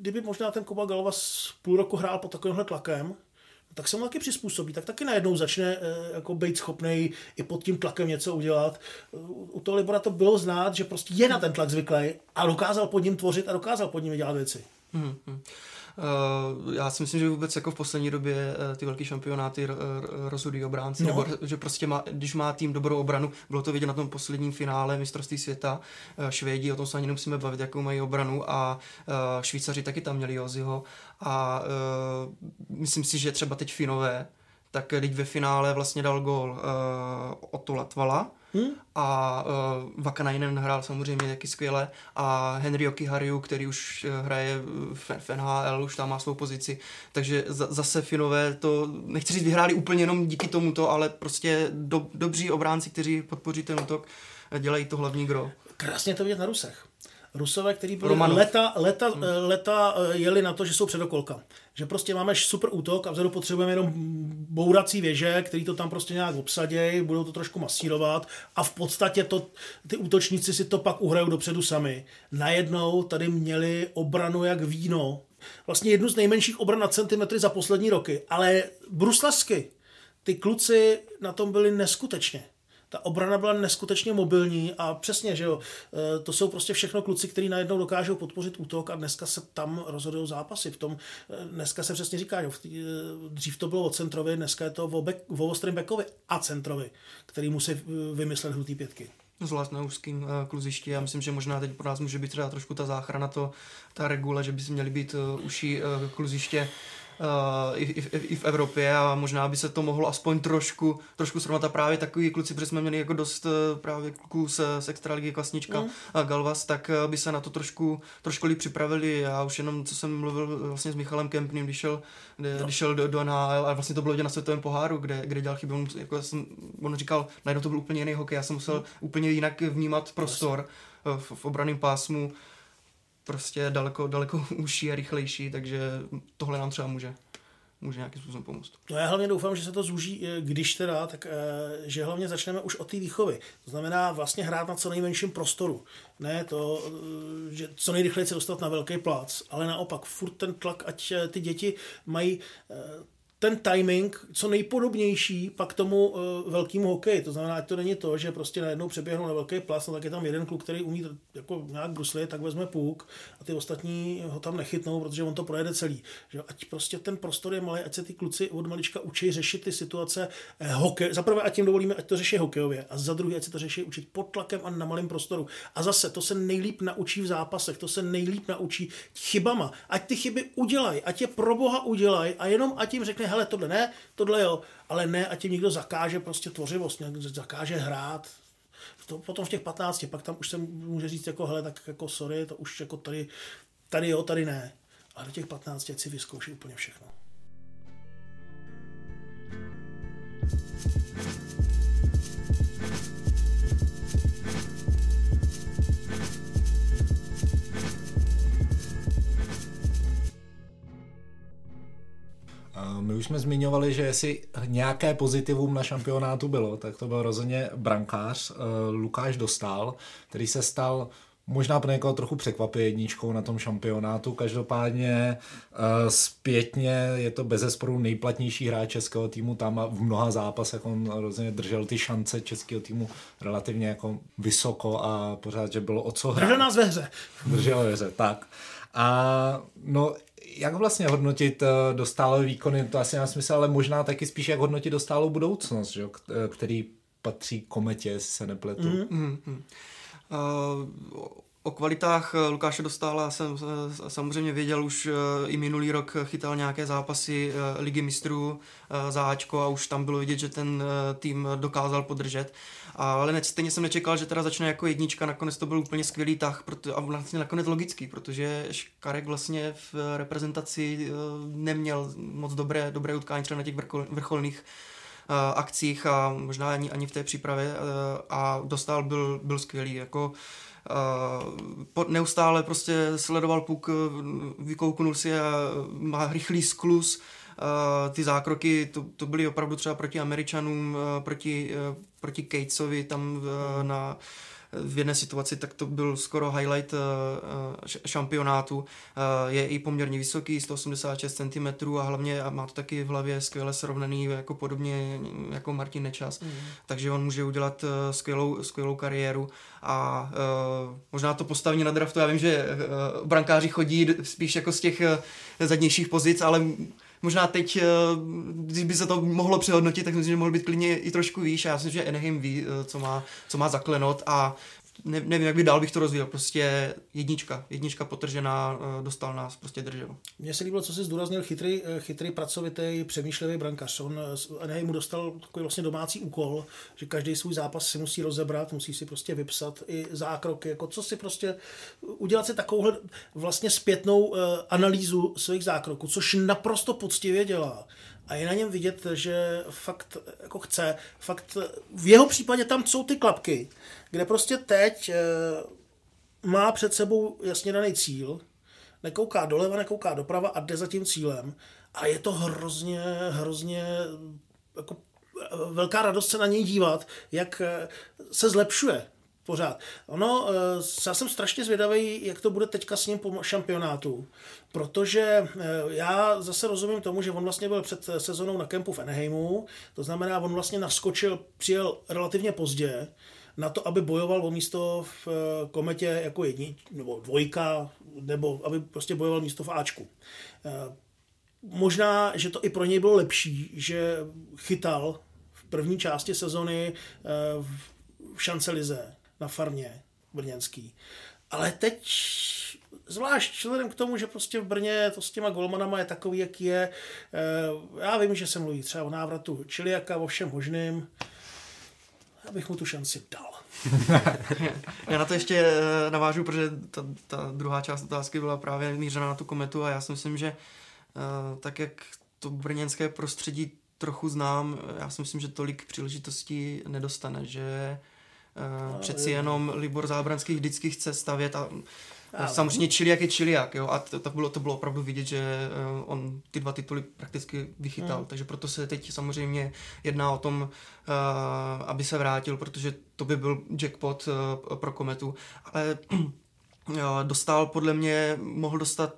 kdyby možná ten Kuba Galvas půl roku hrál pod takovýmhle tlakem, tak se mu taky přizpůsobí, tak taky najednou začne e, jako být schopnej i pod tím tlakem něco udělat. U toho Libora to bylo znát, že prostě je na ten tlak zvyklý a dokázal pod ním tvořit a dokázal pod ním dělat věci. Hmm, hmm. Uh, já si myslím, že vůbec jako v poslední době uh, ty velké šampionáty r- r- rozhodují obránci, no. Nebo že prostě má, když má tým dobrou obranu, bylo to vidět na tom posledním finále mistrovství světa, uh, Švédi, o tom se ani nemusíme bavit, jakou mají obranu a uh, Švýcaři taky tam měli Joziho a uh, myslím si, že třeba teď Finové, tak teď ve finále vlastně dal gól uh, Oto Latvala. Hmm? A uh, Vakanainen hrál samozřejmě taky skvěle a Henri Jokiharju, který už uh, hraje v, v N H L, už tam má svou pozici, takže za, zase Finové to, nechci říct vyhráli úplně jenom díky tomuto, ale prostě do, dobří obránci, kteří podpoří ten útok, dělají to hlavní gro. Krásně to vidět na Rusech. Rusové, kteří byli leta, leta, hmm. leta jeli na to, že jsou předokolka. Že prostě máme super útok a vzadu potřebujeme jenom bourací věže, který to tam prostě nějak obsadějí, budou to trošku masírovat a v podstatě to, ty útočníci si to pak uhrajou dopředu sami. Najednou tady měli obranu jak víno. Vlastně jednu z nejmenších obran na centimetry za poslední roky. Ale bruslařsky, ty kluci na tom byli neskutečně. Ta obrana byla neskutečně mobilní a přesně, že jo, to jsou prostě všechno kluci, kteří najednou dokážou podpořit útok a dneska se tam rozhodují zápasy. V tom dneska se přesně říká, že dřív to bylo o centrovi, dneska je to o, back, o ostrém backovi a centrovi, který musí vymyslet hrutý pětky. Z Lasnouským kluziště, já myslím, že možná teď pro nás může být třeba trošku ta záchrana, to, ta regula, že by si měly být uší kluziště. Uh, i, i, i v Evropě a možná by se to mohlo aspoň trošku, trošku srovnat a právě takový kluci, protože jsme měli jako dost právě kluků z, z extraligy Klasnička mm. a Galvas, tak by se na to trošku, trošku líp připravili a už jenom, co jsem mluvil vlastně s Michalem Kempným, když šel, no. když šel do, do N H L a vlastně to bylo na světovém poháru, kde, kde dělal chyby, on, jako jsem, on říkal, najednou to byl úplně jiný hokej, já jsem musel mm. úplně jinak vnímat prostor v, v obranném pásmu, prostě daleko, daleko užší a rychlejší, takže tohle nám třeba může, může nějakým způsobem pomoct. No já hlavně doufám, že se to zúží, když teda, tak že hlavně začneme už od té výchovy. To znamená vlastně hrát na co nejmenším prostoru. Ne to, že co nejrychleji se dostat na velký plác, ale naopak furt ten tlak, ať ty děti mají ten timing co nejpodobnější pak tomu e, velkému hokeji. To znamená, ať to není to, že prostě najednou přeběhnou na velký plác, no tak je tam jeden kluk, který umí jako nějak bruslit, tak vezme puk a ty ostatní ho tam nechytnou, protože on to projede celý. Že, ať prostě ten prostor je malý, ať se ty kluci od malička učí řešit ty situace e, hokej. Za prvé, ať jim dovolíme, ať to řeší hokejově a za druhé, ať se to řeší učit pod tlakem a na malém prostoru. A zase to se nejlíp naučí v zápasech, to se nejlíp naučí chybama. Ať ty chyby udělají, ať je pro boha udělají a jenom ať jim řekne, hele, tohle ne, tohle jo, ale ne, a tím někdo zakáže prostě tvořivost, někdo zakáže hrát. To potom v těch patnácti, pak tam už se může říct, jako hele, tak jako sorry, to už jako tady, tady jo, tady ne. A do těch patnácti si vyzkouší úplně všechno. My už jsme zmiňovali, že jestli nějaké pozitivum na šampionátu bylo, tak to byl rozhodně brankář Lukáš Dostál, který se stal možná pro někoho trochu překvapivě jedničkou na tom šampionátu. Každopádně zpětně je to bezesporu nejplatnější hráč českého týmu tam a v mnoha zápasech on rozhodně držel ty šance českého týmu relativně jako vysoko a pořád, že bylo o co hrát. Držel nás ve hře. Držel ve hře, tak. A no, jak vlastně hodnotit Dostálové výkony, to asi nás smysl, ale možná taky spíš jak hodnotit Dostálovou budoucnost, že? Který patří Kometě, jestli se nepletu. Mm-hmm. Uh, o kvalitách Lukáše Dostála jsem samozřejmě věděl, už i minulý rok chytal nějaké zápasy Ligy mistrů za Ačko a už tam bylo vidět, že ten tým dokázal podržet. Ale stejně jsem nečekal, že teda začne jako jednička, nakonec to byl úplně skvělý tah a vlastně nakonec logický, protože Škarek vlastně v reprezentaci neměl moc dobré, dobré utkání třeba na těch vrcholných akcích a možná ani, ani v té přípravě a Dostál byl, byl skvělý. Jako neustále prostě sledoval puk, vykouknul si a má rychlý skluz. Uh, ty zákroky, to, to byly opravdu třeba proti Američanům, uh, proti, uh, proti Catesovi tam uh, na, v jedné situaci, tak to byl skoro highlight uh, šampionátu. Uh, je i poměrně vysoký, sto osmdesát šest centimetrů a hlavně a má to taky v hlavě skvěle srovnaný, jako podobně jako Martin Nečas. Mm. Takže on může udělat uh, skvělou, skvělou kariéru a uh, možná to postavení na draftu, já vím, že uh, brankáři chodí spíš jako z těch uh, zadnějších pozic, ale možná teď, když by se to mohlo přehodnotit, tak myslím, že mohl být klidně i trošku výš. Já myslím, že Anaheim ví, co má, co má zaklenot a ne, nevím, jak by dál bych to rozvíjel. Prostě jednička, jednička potržená, Dostal nás, prostě držel. Mně se líbilo, co jsi zdůraznil, chytrý, chytrý pracovitý, přemýšlivý brankař. On Anaheimu dostal takový vlastně domácí úkol, že každý svůj zápas si musí rozebrat, musí si prostě vypsat i zákroky, jako co si prostě udělat si takovouhle vlastně zpětnou analýzu svých zákroků, což naprosto poctivě dělá. A je na něm vidět, že fakt jako chce, fakt v jeho případě tam jsou ty klapky, kde prostě teď e, má před sebou jasně daný cíl, nekouká doleva, nekouká doprava a jde za tím cílem. A je to hrozně, hrozně jako velká radost se na něj dívat, jak se zlepšuje pořád. Ono, já jsem strašně zvědavý, jak to bude teďka s ním po šampionátu, protože já zase rozumím tomu, že on vlastně byl před sezonou na kempu v Anaheimu, to znamená, on vlastně naskočil, přijel relativně pozdě na to, aby bojoval o místo v Kometě jako jedni, nebo dvojka, nebo aby prostě bojoval místo v Ačku. Možná, že to i pro něj bylo lepší, že chytal v první části sezony v Šancelize na farmě brněnský. Ale teď, zvlášť vzhledem k tomu, že prostě v Brně to s těma golmanama je takový, jak je. Já vím, že se mluví třeba o návratu Čiliaka, o všem možným. Já bych mu tu šanci dal. Já na to ještě navážu, protože ta, ta druhá část otázky byla právě mířená na tu Kometu a já si myslím, že tak, jak to brněnské prostředí trochu znám, já si myslím, že tolik příležitostí nedostane, že Uh, přeci jenom Libor Zábranský vždycky chce stavět a ale. Samozřejmě Čiliak je Čiliak, jo, a to, to, bylo, to bylo opravdu vidět, že uh, on ty dva tituly prakticky vychytal, mm. takže proto se teď samozřejmě jedná o tom, uh, aby se vrátil, protože to by byl jackpot uh, pro Kometu, ale Dostal podle mě, mohl dostat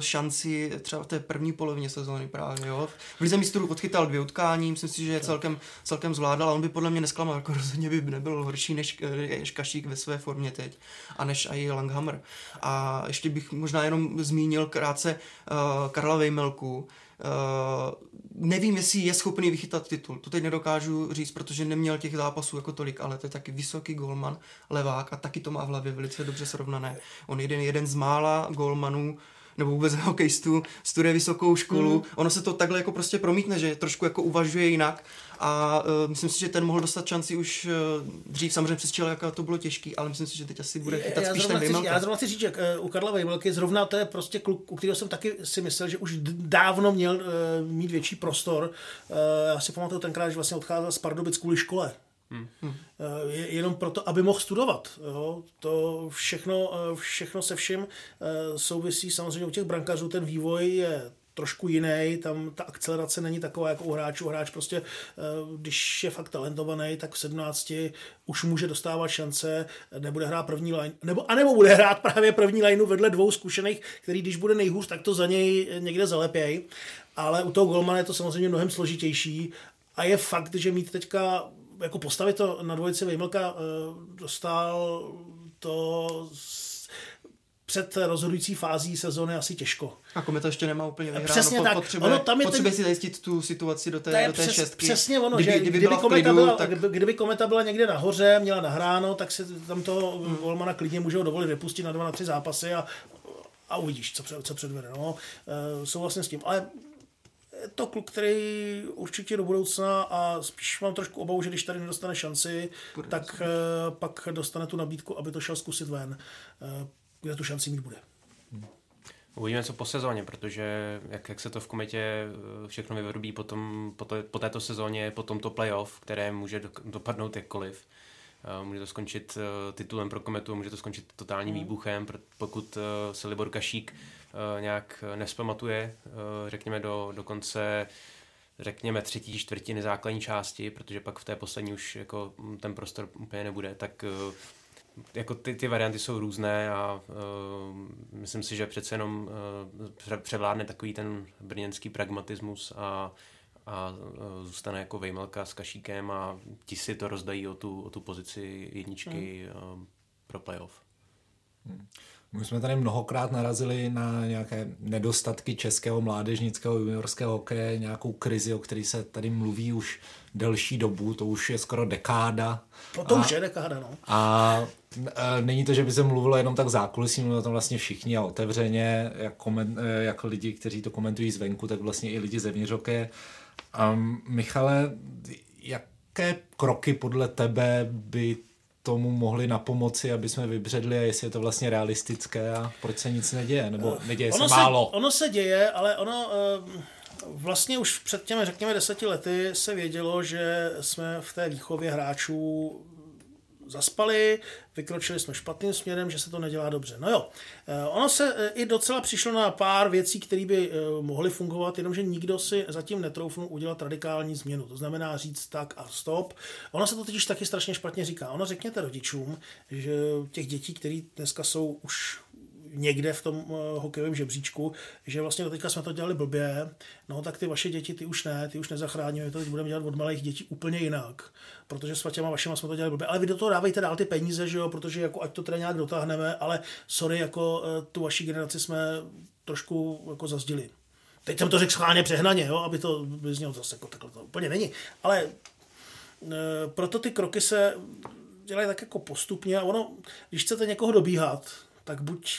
šanci třeba v té první polovině sezóny právě, jo. V Lize mistrů odchytal dvě utkání, myslím si, že je celkem, celkem zvládal a on by podle mě nesklamal, jako rozhodně by nebyl horší než, než Kašík ve své formě teď a než i Langhammer. A ještě bych možná jenom zmínil krátce uh, Karla Vejmelku. Uh, nevím, jestli je schopný vychytat titul, to teď nedokážu říct, protože neměl těch zápasů jako tolik, ale to je taky vysoký golman, levák a taky to má v hlavě velice dobře srovnané. On je jeden, jeden z mála golmanů, nebo vůbec hokejistů, studuje vysokou školu. Mm. Ono se to takhle jako prostě promítne, že trošku jako uvažuje jinak. A uh, myslím si, že ten mohl dostat šanci už uh, dřív, samozřejmě přes Čeláka to bylo těžký, ale myslím si, že teď asi bude chytat já spíš ten Vejmelka. Já zrovna chci říct, že u Karla Vejmelky zrovna to je prostě kluk, u kterého jsem taky si myslel, že už dávno měl uh, mít větší prostor. Uh, já si pamatuju tenkrát, že vlastně odcházel z Pardubic kvůli škole. Hmm. Uh, jenom proto, aby mohl studovat. Jo? To všechno, všechno se vším uh, souvisí. Samozřejmě u těch brankařů ten vývoj je trošku jiný, tam ta akcelerace není taková jako u hráčů. Hráč prostě, když je fakt talentovaný, tak v sedmnácti už může dostávat šance, nebude hrát první line, nebo anebo bude hrát právě první lineu vedle dvou zkušených, který když bude nejhůř, tak to za něj někde zalepěj. Ale u toho golmana je to samozřejmě mnohem složitější a je fakt, že mít teďka, jako postavit to na dvojici Vejmelka, dostal to před rozhodující fází sezóny asi těžko. A Kometa ještě nemá úplně vyhráno. Přesně po, tak. Potřebuje, ono, potřebuje ten, si zajistit tu situaci do té, do té přes, šestky. Přesně ono, kdyby, že kdyby, kdyby, byla Kometa klidu, byla, tak... kdyby Kometa byla někde nahoře, měla nahráno, tak se tam toho hmm. Volmana klidně můžou dovolit vypustit na dva, na tři zápasy a, a uvidíš, co, co předvede. No, souhlasím s tím. Ale je to kluk, který určitě do budoucna, a spíš mám trošku obavu, že když tady nedostane šanci, Půjde tak se. pak dostane tu nabídku, aby to šel zkusit ven, kde tu šanci mít bude. Uvidíme co po sezóně, protože jak, jak se to v Kometě všechno vyvrubí po, tom, po, to, po této sezóně, po tomto playoff, které může do, dopadnout jakkoliv. Může to skončit titulem pro Kometu, může to skončit totálním výbuchem, pokud se Libor Kašík nějak nespamatuje, řekněme do, do konce řekněme třetí čtvrtiny základní části, protože pak v té poslední už jako ten prostor úplně nebude, tak jako ty, ty varianty jsou různé a uh, myslím si, že přece jenom uh, pře- převládne takový ten brněnský pragmatismus a, a uh, zůstane jako Vejmelka s Kašíkem a ti si to rozdají o tu, o tu pozici jedničky hmm. uh, pro playoff. Hmm. My jsme tady mnohokrát narazili na nějaké nedostatky českého mládežnického juniorského hokeje, nějakou krizi, o které se tady mluví už delší dobu, to už je skoro dekáda. No to a, už je dekáda, no. A není to, že by se mluvilo jenom tak zákulisí, mluvili o tom vlastně všichni a otevřeně, jak, komen, jak lidi, kteří to komentují zvenku, tak vlastně i lidi zevnitř hokeje. A Michale, jaké kroky podle tebe by tomu mohli napomoci, aby jsme vybředli, a jestli je to vlastně realistické a proč se nic neděje, nebo neděje se málo. Ono se děje, ale ono vlastně už před těmi, řekněme, deseti lety se vědělo, že jsme v té výchově hráčů zaspali, vykročili jsme špatným směrem, že se to nedělá dobře. No jo, ono se i docela přišlo na pár věcí, které by mohly fungovat, jenomže nikdo si zatím netroufnul udělat radikální změnu. To znamená říct tak a stop. Ono se to totiž taky strašně špatně říká. Ono řekněte rodičům, že těch dětí, které dneska jsou už někde v tom hokejovém žebříčku, že vlastně do teďka jsme to dělali blbě, no tak ty vaše děti, ty už ne, ty už nezachráníme, to teď budeme dělat od malých dětí úplně jinak, protože s těma vašima jsme to dělali blbě, ale vy do toho dávejte dál ty peníze, že jo, protože jako ať to teda nějak dotáhneme, ale sorry, jako tu vaši generaci jsme trošku jako zazdili. Teď jsem to řekl schválně přehnaně, jo, aby to by znělo zase jako takhle, to úplně není, ale e, proto ty kroky se dělají tak jako postupně a ono, když chcete někoho dobíhat, tak buď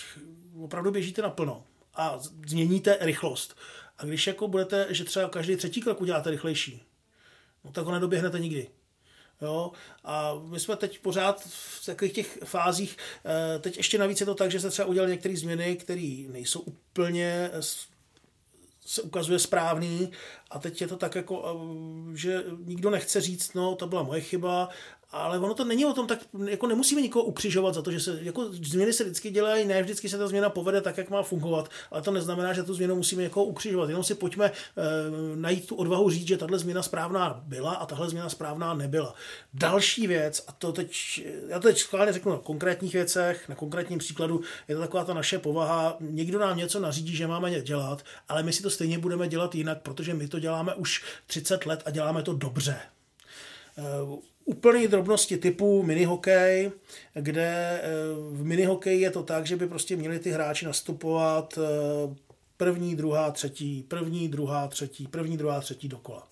opravdu běžíte naplno a změníte rychlost. A když jako budete, že třeba každý třetí krok uděláte rychlejší, no tak ho nedoběhnete nikdy. Jo? A my jsme teď pořád v takových těch fázích, teď ještě navíc je to tak, že se třeba udělali některé změny, které nejsou úplně, se ukazuje správný a teď je to tak jako, že nikdo nechce říct, no to byla moje chyba, ale ono to není o tom, tak jako nemusíme nikoho ukřižovat za to, že se jako změny se vždycky dělají, ne vždycky se ta změna povede tak, jak má fungovat, ale to neznamená, že tu změnu musíme někoho ukřižovat, jenom si pojďme e, najít tu odvahu říct, že tahle změna správná byla a tahle změna správná nebyla. Další věc, a to teď, já to teď skválně řeknu na konkrétních věcech, na konkrétním příkladu, je to taková ta naše povaha, někdo nám něco nařídí, že máme dělat, ale my si to stejně budeme dělat jinak, protože my to děláme už třicet let a děláme to dobře. E, Úplné drobnosti typu minihokej, kde v minihokeji je to tak, že by prostě měli ty hráči nastupovat první, druhá, třetí, první, druhá, třetí, první, druhá, třetí dokola.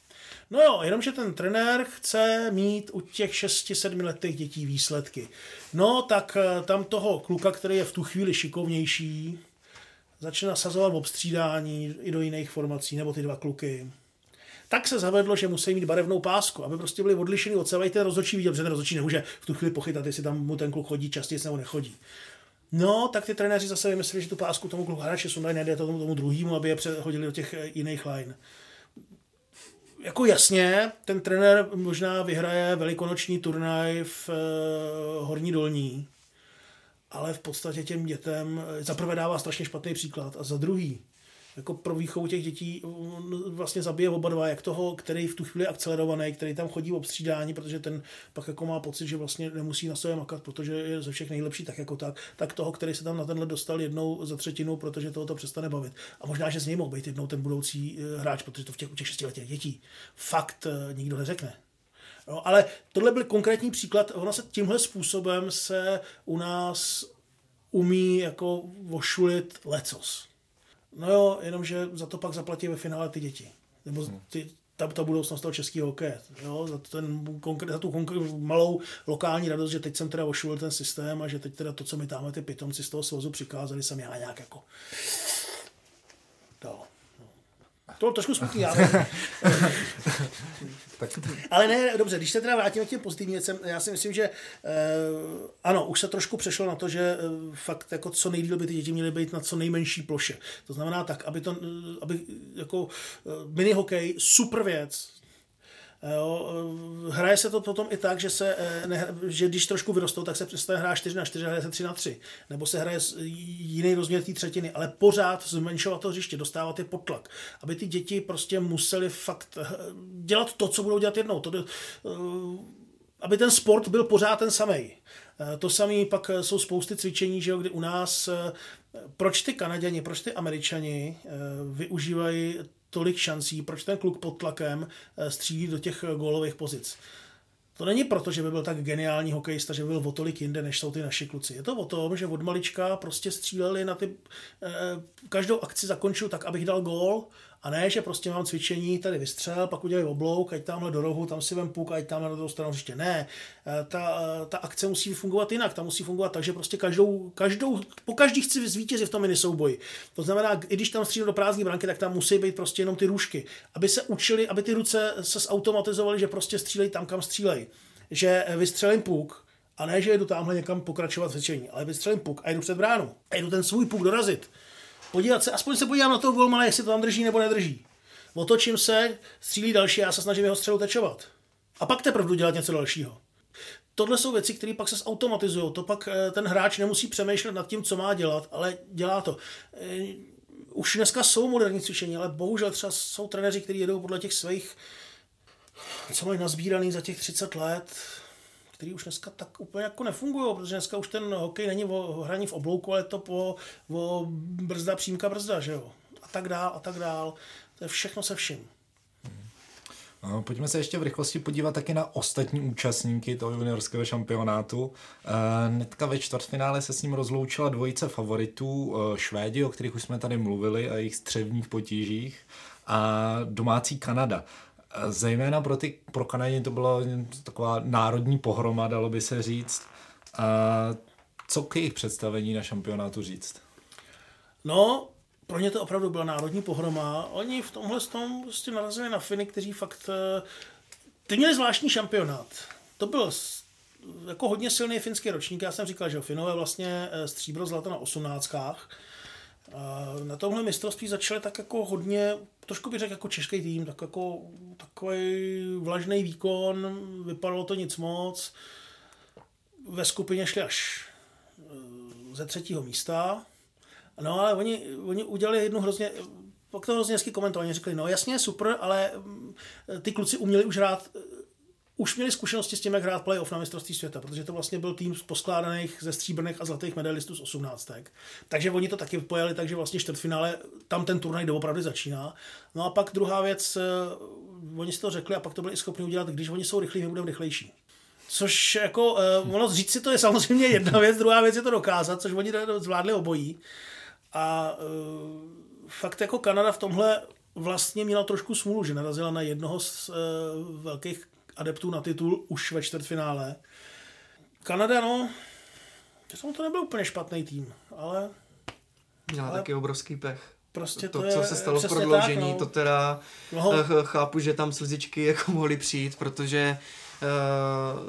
No jo, jenomže ten trenér chce mít u těch šesti sedmiletých dětí výsledky. No tak tam toho kluka, který je v tu chvíli šikovnější, začne nasazovat obstřídání i do jiných formací, nebo ty dva kluky. Tak se zavedlo, že musí mít barevnou pásku, aby prostě byli odlišeni od sebe, i ten rozhodčí viděl, protože ten rozhodčí nemůže v tu chvíli pochytat, jestli tam mu ten kluk chodí častěji nebo nechodí. No, tak ty trenéři zase vymysleli, že tu pásku tomu kluku hráče sundají, nejde to tomu, tomu druhému, aby je přehodili do těch jiných line. Jako jasně, ten trenér možná vyhraje velikonoční turnaj v e, Horní Dolní, ale v podstatě těm dětem za prvé dává strašně špatný příklad a za druhý, jako pro výchovu těch dětí vlastně zabije oba dva, jak toho, který v tu chvíli je akcelerovaný, který tam chodí v obstřídání, protože ten pak jako má pocit, že vlastně nemusí na sebe makat, protože je ze všech nejlepší tak jako tak, tak toho, který se tam na tenhle dostal jednou za třetinu, protože toho to přestane bavit. A možná, že z něj mohl být jednou ten budoucí hráč, protože to v těch, u těch šestiletých dětí fakt nikdo neřekne. No, ale tohle byl konkrétní příklad, ona se tímhle způsobem se u nás umí jako vošulit lecos. No jo, jenomže za to pak zaplatí ve finále ty děti. Nebo ty, ta, ta budoucnost toho českého hokeje. Jo? Za, ten, za tu konkr- malou lokální radost, že teď jsem teda ošulil ten systém a že teď teda to, co mi tam ty pitomci z toho svazu přikázali, jsem já nějak jako... Dalo. No. To bylo trošku smutný, ale... ale ne, dobře, když se teda vrátíme k těm pozitivním věcem, já si myslím, že eh, ano, už se trošku přešlo na to, že eh, fakt jako co nejdýl by ty děti měly být na co nejmenší ploše. To znamená tak, aby to, aby jako mini hokej, super věc. Jo, hraje se to potom i tak, že, se, ne, že když trošku vyrostou, tak se přestane hrát čtyři na čtyři, hraje se tři na tři. Nebo se hraje jiný rozměr té třetiny, ale pořád zmenšovat to hřiště, dostávat je pod tlak. Aby ty děti prostě museli fakt dělat to, co budou dělat jednou. To, aby ten sport byl pořád ten samej. To samé pak jsou spousty cvičení, že jo, kdy u nás, proč ty Kanaděni, proč ty Američani využívají tolik šancí, proč ten kluk pod tlakem střílí do těch gólových pozic. To není proto, že by byl tak geniální hokejista, že by byl o tolik jinde, než jsou ty naši kluci. Je to o tom, že od malička prostě stříleli na ty... Každou akci zakončil tak, abych dal gól, a ne, že prostě mám cvičení, tady vystřel, pak udělej oblouk, ať tamhle do rohu, tam si vem puk, ať tamhle do toho stranu. Ještě ne. Ta, ta akce musí fungovat jinak, ta musí fungovat tak, že prostě každou, každou, po každý chci zvítězit v tom minisouboji. To znamená, i když tam střílím do prázdné branky, tak tam musí být prostě jenom ty růžky. Aby se učili, aby ty ruce se automatizovaly, že prostě střílej tam, kam střílej. Že vystřelím puk, a ne, že jdu tamhle někam pokračovat v cvičení, ale vystřelím puk a jdu před bránu. A jdu ten svůj puk dorazit. Podívat se, aspoň se podívám na toho golmana, jestli to tam drží nebo nedrží. Otočím se, střílí další, já se snažím jeho střelu tečovat. A pak teprve dělat něco dalšího. Tohle jsou věci, které pak se zautomatizujou. To pak ten hráč nemusí přemýšlet nad tím, co má dělat, ale dělá to. Už dneska jsou moderní cvičení, ale bohužel třeba jsou trenéři, kteří jedou podle těch svých, co mají nazbíraný za těch třicet let, který už dneska tak úplně jako nefungují, protože dneska už ten hokej není o hraní v oblouku, ale to po o brzda, přímka, brzda, že jo? A tak dál, a tak dál. To je všechno se vším. No, pojďme se ještě v rychlosti podívat taky na ostatní účastníky toho juniorského šampionátu. Netka ve čtvrtfinále se s ním rozloučila dvojice favoritů, Švédi, o kterých už jsme tady mluvili, a jejich střevních potížích, a domácí Kanada. Zejména pro, ty, pro Kanaděni to byla taková národní pohroma, dalo by se říct. A co k jejich představení na šampionátu říct? No, pro ně to opravdu byla národní pohroma. Oni v tomhle tom prostě narazili na Finy, kteří fakt... Ty měli zvláštní šampionát. To byl jako hodně silný finský ročník. Já jsem říkal, že Finové vlastně stříbro zlato na osmnáctkách. Na tomhle mistrovství začali tak jako hodně, trošku bych řekl jako český tým, tak jako takový vlažný výkon, vypadalo to nic moc. Ve skupině šli až ze třetího místa, no ale oni, oni udělali jednu hrozně, pak to hrozně hezky komentovali, řekli, no jasně, super, ale ty kluci uměli už hrát, už měli zkušenosti s tím, jak hrát playoff na mistrovství světa, protože to vlastně byl tým poskládaných ze stříbrných a zlatých medailistů z osmnáctek. Takže oni to taky pojeli, takže vlastně čtvrtfinále tam ten turnaj doopravdy začíná. No a pak druhá věc, oni si to řekli a pak to byli i schopni udělat, když oni jsou rychlí, my budeme rychlejší. Což jako, ono říct si to je samozřejmě jedna věc, druhá věc je to dokázat, což oni zvládli obojí. A fakt jako Kanada v tomhle vlastně měla trošku smůlu, že narazila na jednoho z velkých adeptů na titul už ve čtvrtfinále. Kanada, no, to nebyl úplně špatný tým, ale Měla ale taky obrovský pech. Prostě to, to je, co se stalo v prodloužení, tak, no. to teda no. chápu, že tam slzičky jako mohly přijít, protože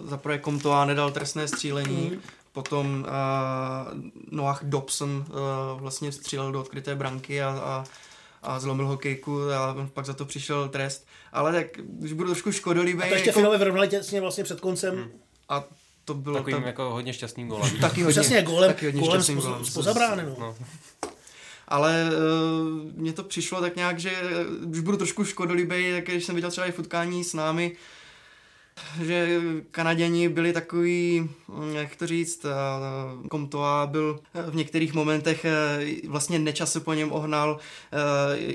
uh, zaprvé Comtois nedal trestné střílení, mm. potom uh, Noah Dobson uh, vlastně střílel do odkryté branky a, a, a zlomil hokejku a pak za to přišel trest. Ale tak už budu trošku škodolibý. A to ještě jako... finále vyrovnali těsně vlastně před koncem. Mm. A to bylo takovým tak... jako hodně šťastným gólem. Taky hodně, Přesně, gólem, taky hodně gólem šťastným gólem. Spoza brány, no. no. Ale uh, mně to přišlo tak nějak, že už budu trošku škodolibej, tak když jsem viděl třeba i futkání s námi, že Kanaděni byli takový, jak to říct, uh, Comtois byl v některých momentech, uh, vlastně Nečas se po něm ohnal,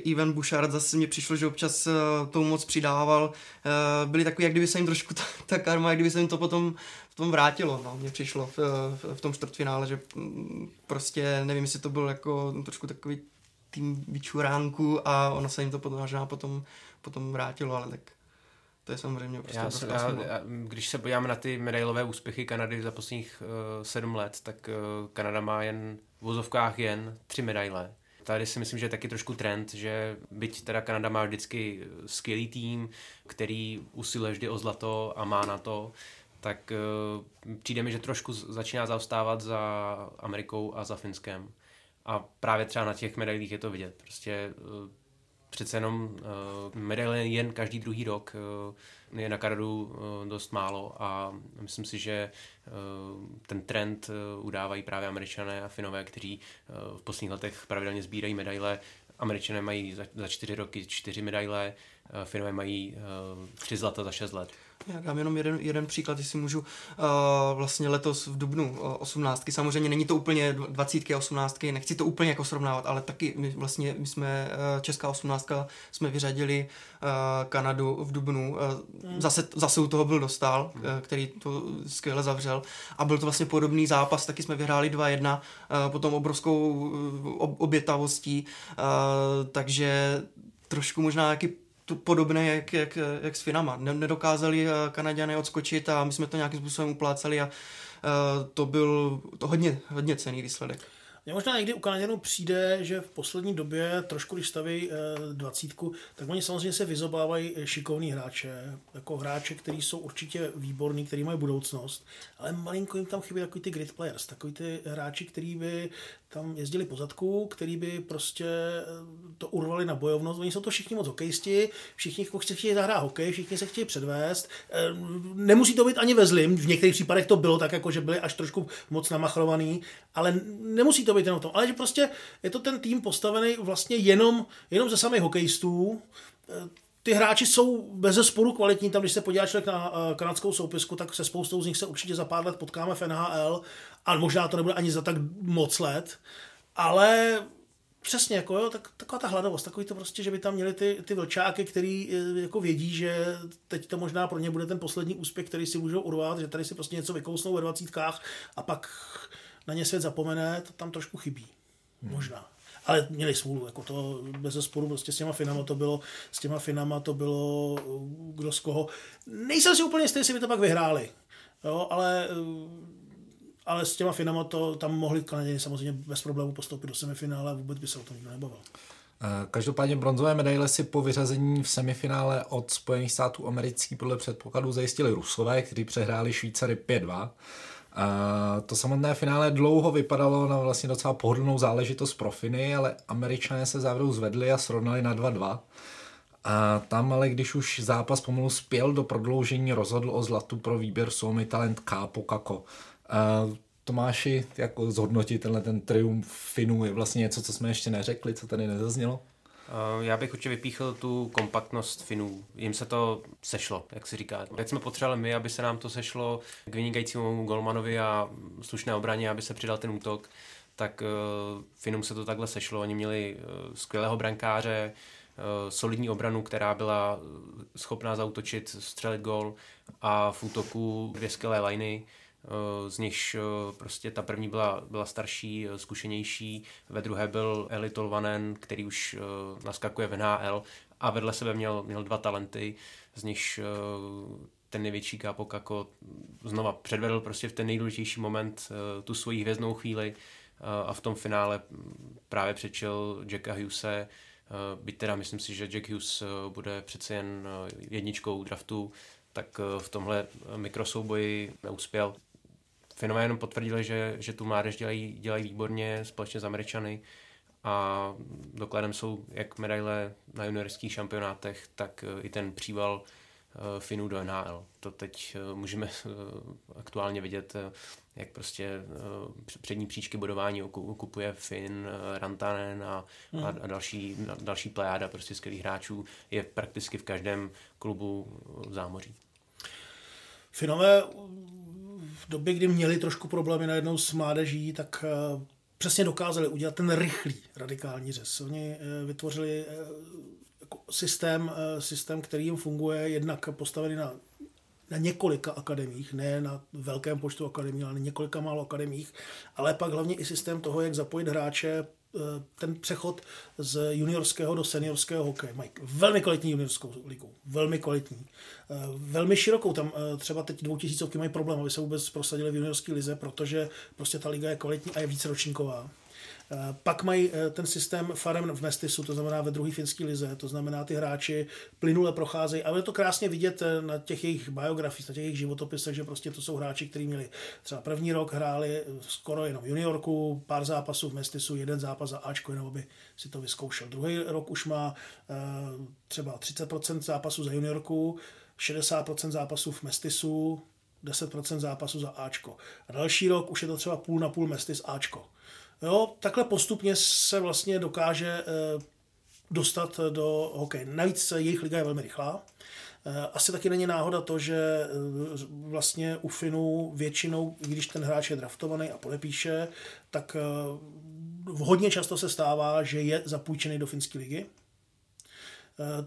uh, Evan Bouchard zase mi přišlo, že občas uh, tomu moc přidával, uh, byli takový, jak kdyby se jim trošku ta, ta karma, jak kdyby se jim to potom tom vrátilo, no, mně přišlo v, v, v tom čtvrtfinále, že prostě nevím, jestli to byl jako trošku takový tým vyčuránku a ono se jim to potom, potom, potom vrátilo, ale tak to je samozřejmě prostě... Já, prostě já, já, když se podíváme na ty medailové úspěchy Kanady za posledních uh, sedm let, tak uh, Kanada má jen v vozovkách jen tři medaile. Tady si myslím, že je taky trošku trend, že byť teda Kanada má vždycky skvělý tým, který usiluje vždy o zlato a má na to, tak uh, přijde mi, že trošku začíná zaostávat za Amerikou a za Finskem. A právě třeba na těch medailích je to vidět. Prostě uh, přece jenom uh, medaile jen každý druhý rok uh, je na Kanadu uh, dost málo a myslím si, že uh, ten trend uh, udávají právě Američané a Finové, kteří uh, v posledních letech pravidelně sbírají medaile. Američané mají za, za čtyři roky čtyři medaile, uh, Finové mají uh, tři zlata za šest let. Já dám jenom jeden, jeden příklad, jestli můžu. Uh, vlastně letos v dubnu osmnáctky, samozřejmě není to úplně dvacítky a osmnáctky, nechci to úplně jako srovnávat, ale taky my, vlastně my jsme, česká osmnáctka, jsme vyřadili uh, Kanadu v dubnu. Uh, zase, zase u toho byl Dostál, uh, který to skvěle zavřel. A byl to vlastně podobný zápas, taky jsme vyhráli dva jedna, uh, potom obrovskou uh, ob- obětavostí, uh, takže trošku možná jaký podobné jak, jak, jak s Finama. Nedokázali Kanaďané odskočit a my jsme to nějakým způsobem uplácali a to byl to hodně, hodně cenný výsledek. Mně možná někdy u Kanaďanů přijde, že v poslední době trošku, když staví dvacítku, tak oni samozřejmě se vyzobávají šikovní hráče, jako hráče, kteří jsou určitě výborní, kteří mají budoucnost, ale malinko jim tam chybí takový ty grit players, takový ty hráči, kteří by tam jezdili po zadku, který by prostě to urvali na bojovnost. Oni jsou to všichni moc hokejisti, všichni se chtějí zahrát hokej, všichni se chtějí předvést. Nemusí to být ani ve zlým, v některých případech to bylo tak, jako že byli až trošku moc namachrovaný, ale nemusí to být jenom v tom. Ale že prostě je to ten tým postavený vlastně jenom, jenom ze samých hokejistů. Ty hráči jsou bezesporu kvalitní, tam když se podívá člověk na kanadskou soupisku, tak se spoustou z nich se určitě za pár let potkáme v N H L a možná to nebude ani za tak moc let, ale přesně, jako jo, tak, taková ta hladovost, takový to prostě, že by tam měli ty, ty vlčáky, který jako vědí, že teď to možná pro ně bude ten poslední úspěch, který si můžou urvat, že tady si prostě něco vykousnou ve dvacítkách a pak na ně svět zapomene, to tam trošku chybí, hmm. možná. Ale měli smůlu, jako to bezesporu prostě s těma Finama to bylo, s těma Finama to bylo kdo z koho. Nejsem si úplně jistý, jestli by to pak vyhráli, jo, ale, ale s těma Finama to tam mohli Kanaděni samozřejmě bez problémů postoupit do semifinále a vůbec by se o tom nikdo nebavil. Každopádně bronzové medaile si po vyřazení v semifinále od Spojených států amerických podle předpokladů zajistili Rusové, kteří přehráli Švýcary pět dva. Uh, to samotné finále dlouho vypadalo na vlastně docela pohodlnou záležitost pro Finy, ale Američané se závěru zvedli a srovnali na dva dva. A tam ale, když už zápas pomalu spěl do prodloužení, rozhodl o zlatu pro výběr Suomi talent Kaapo Kakko. Uh, Tomáši, jako zhodnotit tenhle ten triumf Finů je vlastně něco, co jsme ještě neřekli, co tady nezaznělo? Já bych určitě vypíchl tu kompaktnost Finů. Jim se to sešlo, jak se říká. Tak jsme potřebovali my, aby se nám to sešlo k vynikajícímu golmanovi a slušné obraně, aby se přidal ten útok, tak Finům se to takhle sešlo. Oni měli skvělého brankáře, solidní obranu, která byla schopná zaútočit, střelit gól a v útoku dvě skvělé liny, z nichž prostě ta první byla, byla starší, zkušenější, ve druhé byl Eli Tolvanen, který už naskakuje v N H L a vedle sebe měl, měl dva talenty, z nichž ten největší Kaapo Kakko znova předvedl prostě v ten nejdůležitější moment tu svoji hvězdnou chvíli a v tom finále právě předčil Jacka Hughese. Byť teda myslím si, že Jack Hughes bude přece jen jedničkou draftu, tak v tomhle mikrosouboji neuspěl. Finové jenom potvrdili, že, že tu mládež dělají, dělají výborně společně s Američany a dokladem jsou jak medaile na juniorských šampionátech, tak i ten příval Finů do N H L. To teď můžeme aktuálně vidět, jak prostě přední příčky bodování okupuje Fin, Rantanen a, mm. a další, další plejáda prostě skvělých hráčů je prakticky v každém klubu v zámoří. Finové v době, kdy měli trošku problémy najednou s mládeží, tak přesně dokázali udělat ten rychlý radikální řez. Oni vytvořili systém, systém, který jim funguje, jednak postavený na, na několika akademiích, ne na velkém počtu akademií, ale na několika málo akademiích, ale pak hlavně i systém toho, jak zapojit hráče, ten přechod z juniorského do seniorského hokeje. Mají velmi kvalitní juniorskou ligu, velmi kvalitní, velmi širokou. Tam třeba teď dvoutisícovky mají problém, aby se vůbec prosadili v juniorské lize, protože prostě ta liga je kvalitní a je víceročníková. Pak mají ten systém farem v Nestisu, to znamená ve druhé finské lize, to znamená ty hráči plynule procházejí a je to krásně vidět na těch jejich biografiích, na těch jejich životopisech, že prostě to jsou hráči, kteří měli třeba první rok, hráli skoro jenom juniorku, pár zápasů v Nestisu, jeden zápas za Ačko, jenom aby si to vyzkoušel. Druhý rok už má třeba třicet procent zápasů za juniorku, šedesát procent zápasů v Nestisu, deset procent zápasů za Ačko. A další rok už je to třeba půl na půl Nestis Ačko. Jo, takhle postupně se vlastně dokáže e, dostat do hokeje. Navíc jejich liga je velmi rychlá. E, asi taky není náhoda to, že e, vlastně u Finů většinou, když ten hráč je draftovaný a podepíše, tak e, hodně často se stává, že je zapůjčený do finské ligy.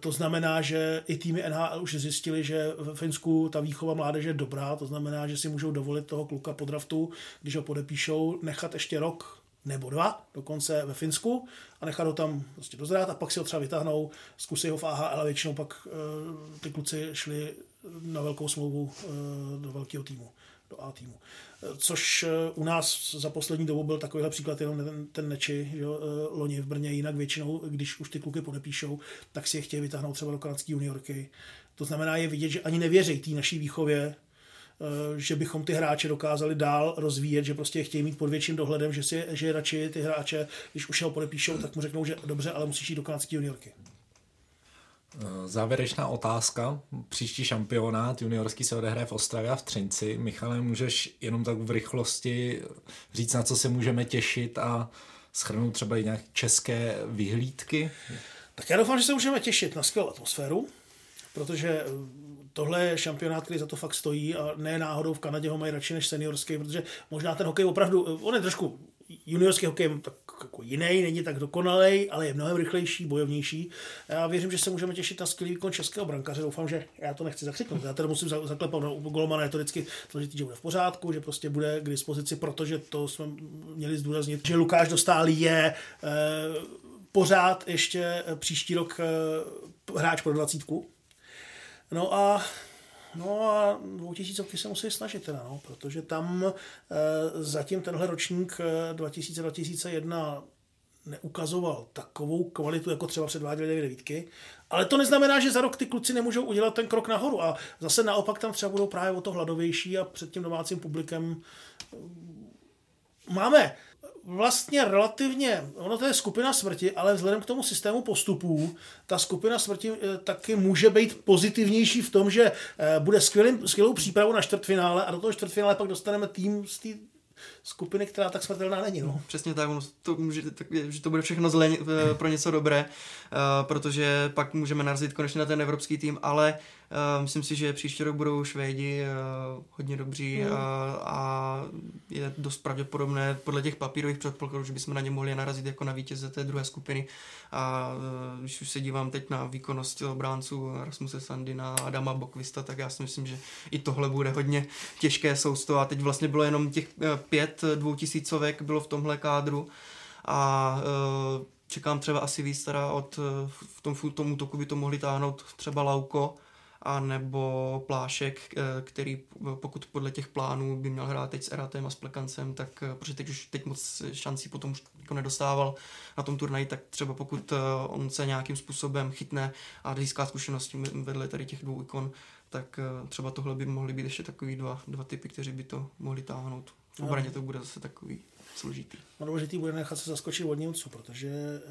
To znamená, že i týmy N H L už zjistili, že v Finsku ta výchova mládeže je dobrá, to znamená, že si můžou dovolit toho kluka po draftu, když ho podepíšou, nechat ještě rok nebo dva dokonce ve Finsku a nechat ho tam prostě dozrát a pak si ho třeba vytáhnou, zkusí ho v A H L a většinou pak e, ty kluci šli na velkou smlouvu e, do velkého týmu, do A týmu. Což u nás za poslední dobu byl takovýhle příklad jenom ten, ten Neči, jo, loni v Brně, jinak většinou, když už ty kluky podepíšou, tak si je chtějí vytáhnout třeba do kanadské juniorky. To znamená, je vidět, že ani nevěří té naší výchově, že bychom ty hráče dokázali dál rozvíjet, že prostě je chtějí mít pod větším dohledem, že, si, že radši ty hráče, když už ho podepíšou, tak mu řeknou, že dobře, ale musíš jít do kanadské juniorky. Závěrečná otázka. Příští šampionát juniorský se odehraje v Ostravě a v Třinci. Michale, můžeš jenom tak v rychlosti říct, na co se můžeme těšit a shrnout třeba i nějaké české vyhlídky? Tak já doufám, že se můžeme těšit na skvělou atmosféru, protože tohle je šampionát, který za to fakt stojí a ne náhodou v Kanadě ho mají radši než seniorský, protože možná ten hokej opravdu, on je trošku juniorský hokej tak jako jiný, není tak dokonalej, ale je mnohem rychlejší, bojovnější. Já věřím, že se můžeme těšit na skvělý výkon českého brankaře. Doufám, že já to nechci zakřiknout. Já tady musím zaklepat na golmana, je to vždycky složitý, že bude v pořádku, že prostě bude k dispozici, protože to jsme měli zdůraznit, že Lukáš Dostálý je eh, pořád ještě příští rok eh, hráč pro dvacítku. No a No a dvoutisícovky se musí snažit teda, no, protože tam e, zatím tenhle ročník dva tisíce dva tisíce jedna neukazoval takovou kvalitu, jako třeba předváděli devadesátky, ale to neznamená, že za rok ty kluci nemůžou udělat ten krok nahoru a zase naopak tam třeba budou právě o to hladovější a před tím domácím publikem máme vlastně relativně, ono to je skupina smrti, ale vzhledem k tomu systému postupů, ta skupina smrti taky může být pozitivnější v tom, že bude skvělým, skvělou přípravu na čtvrtfinále a do toho čtvrtfinále pak dostaneme tým z té skupiny, která tak smrtelná není. No. Přesně tak, to může, tak, že to bude všechno zle, pro něco dobré, protože pak můžeme narazit konečně na ten evropský tým, ale myslím si, že příští rok budou Švédi hodně dobří mm. a, a je dost pravděpodobné podle těch papírových předpokladů, že bychom na ně mohli narazit jako na vítěze té druhé skupiny. A když už se dívám teď na výkonnost obránců Rasmuse Sandina a Adama Boqvista, tak já si myslím, že i tohle bude hodně těžké sousto a teď vlastně bylo jenom těch pět dvoutisícovek bylo v tomhle kádru a čekám třeba asi víc teda od v tom, v tom útoku by to mohli táhnout třeba Lauko a nebo Plášek, který pokud podle těch plánů by měl hrát teď s Eratem a s Plekancem, tak protože teď už teď moc šancí potom už jako nedostával na tom turnaji, tak třeba pokud on se nějakým způsobem chytne a získá zkušenosti vedle tady těch dvou ikon, tak třeba tohle by mohly být ještě takový dva, dva typy, kteří by to mohli táhnout. V obraně to bude zase takový složitý. No, důležitý bude nechat se zaskočit od Němců, protože e,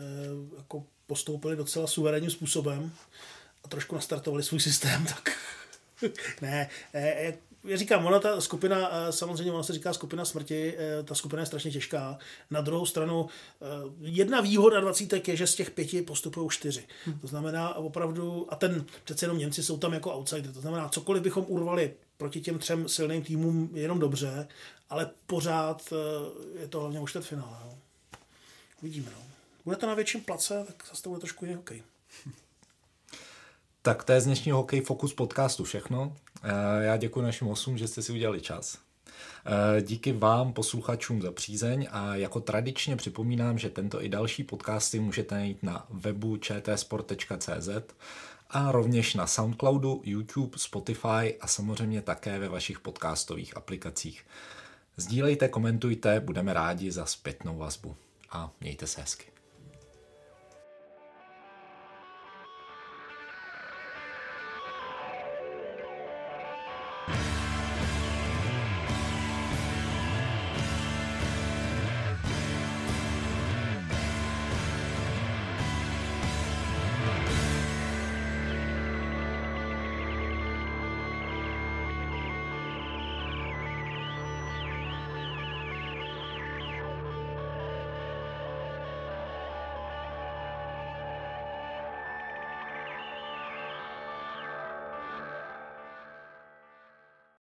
jako postoupili docela suverénním způsobem a trošku nastartovali svůj systém, tak ne, e, já říkám, ona ta skupina, samozřejmě ona se říká skupina smrti, e, ta skupina je strašně těžká. Na druhou stranu e, jedna výhoda dvacítek je, že z těch pěti postupují čtyři. Hmm. To znamená opravdu, a ten přece jenom Němci jsou tam jako outsider, to znamená, cokoliv bychom urvali proti těm třem silným týmům jenom dobře, ale pořád je to hlavně už čtvrtfinále. No. Vidíme. No. Bude to na větším place, tak zase to bude trošku jiný hokej. Tak to je z dnešního Hokej Fokus podcastu všechno. Já děkuji našim hostům, že jste si udělali čas. Díky vám, posluchačům, za přízeň a jako tradičně připomínám, že tento i další podcasty můžete najít na webu čtsport tečka cz a rovněž na Soundcloudu, YouTube, Spotify a samozřejmě také ve vašich podcastových aplikacích. Sdílejte, komentujte, budeme rádi za zpětnou vazbu a mějte se hezky.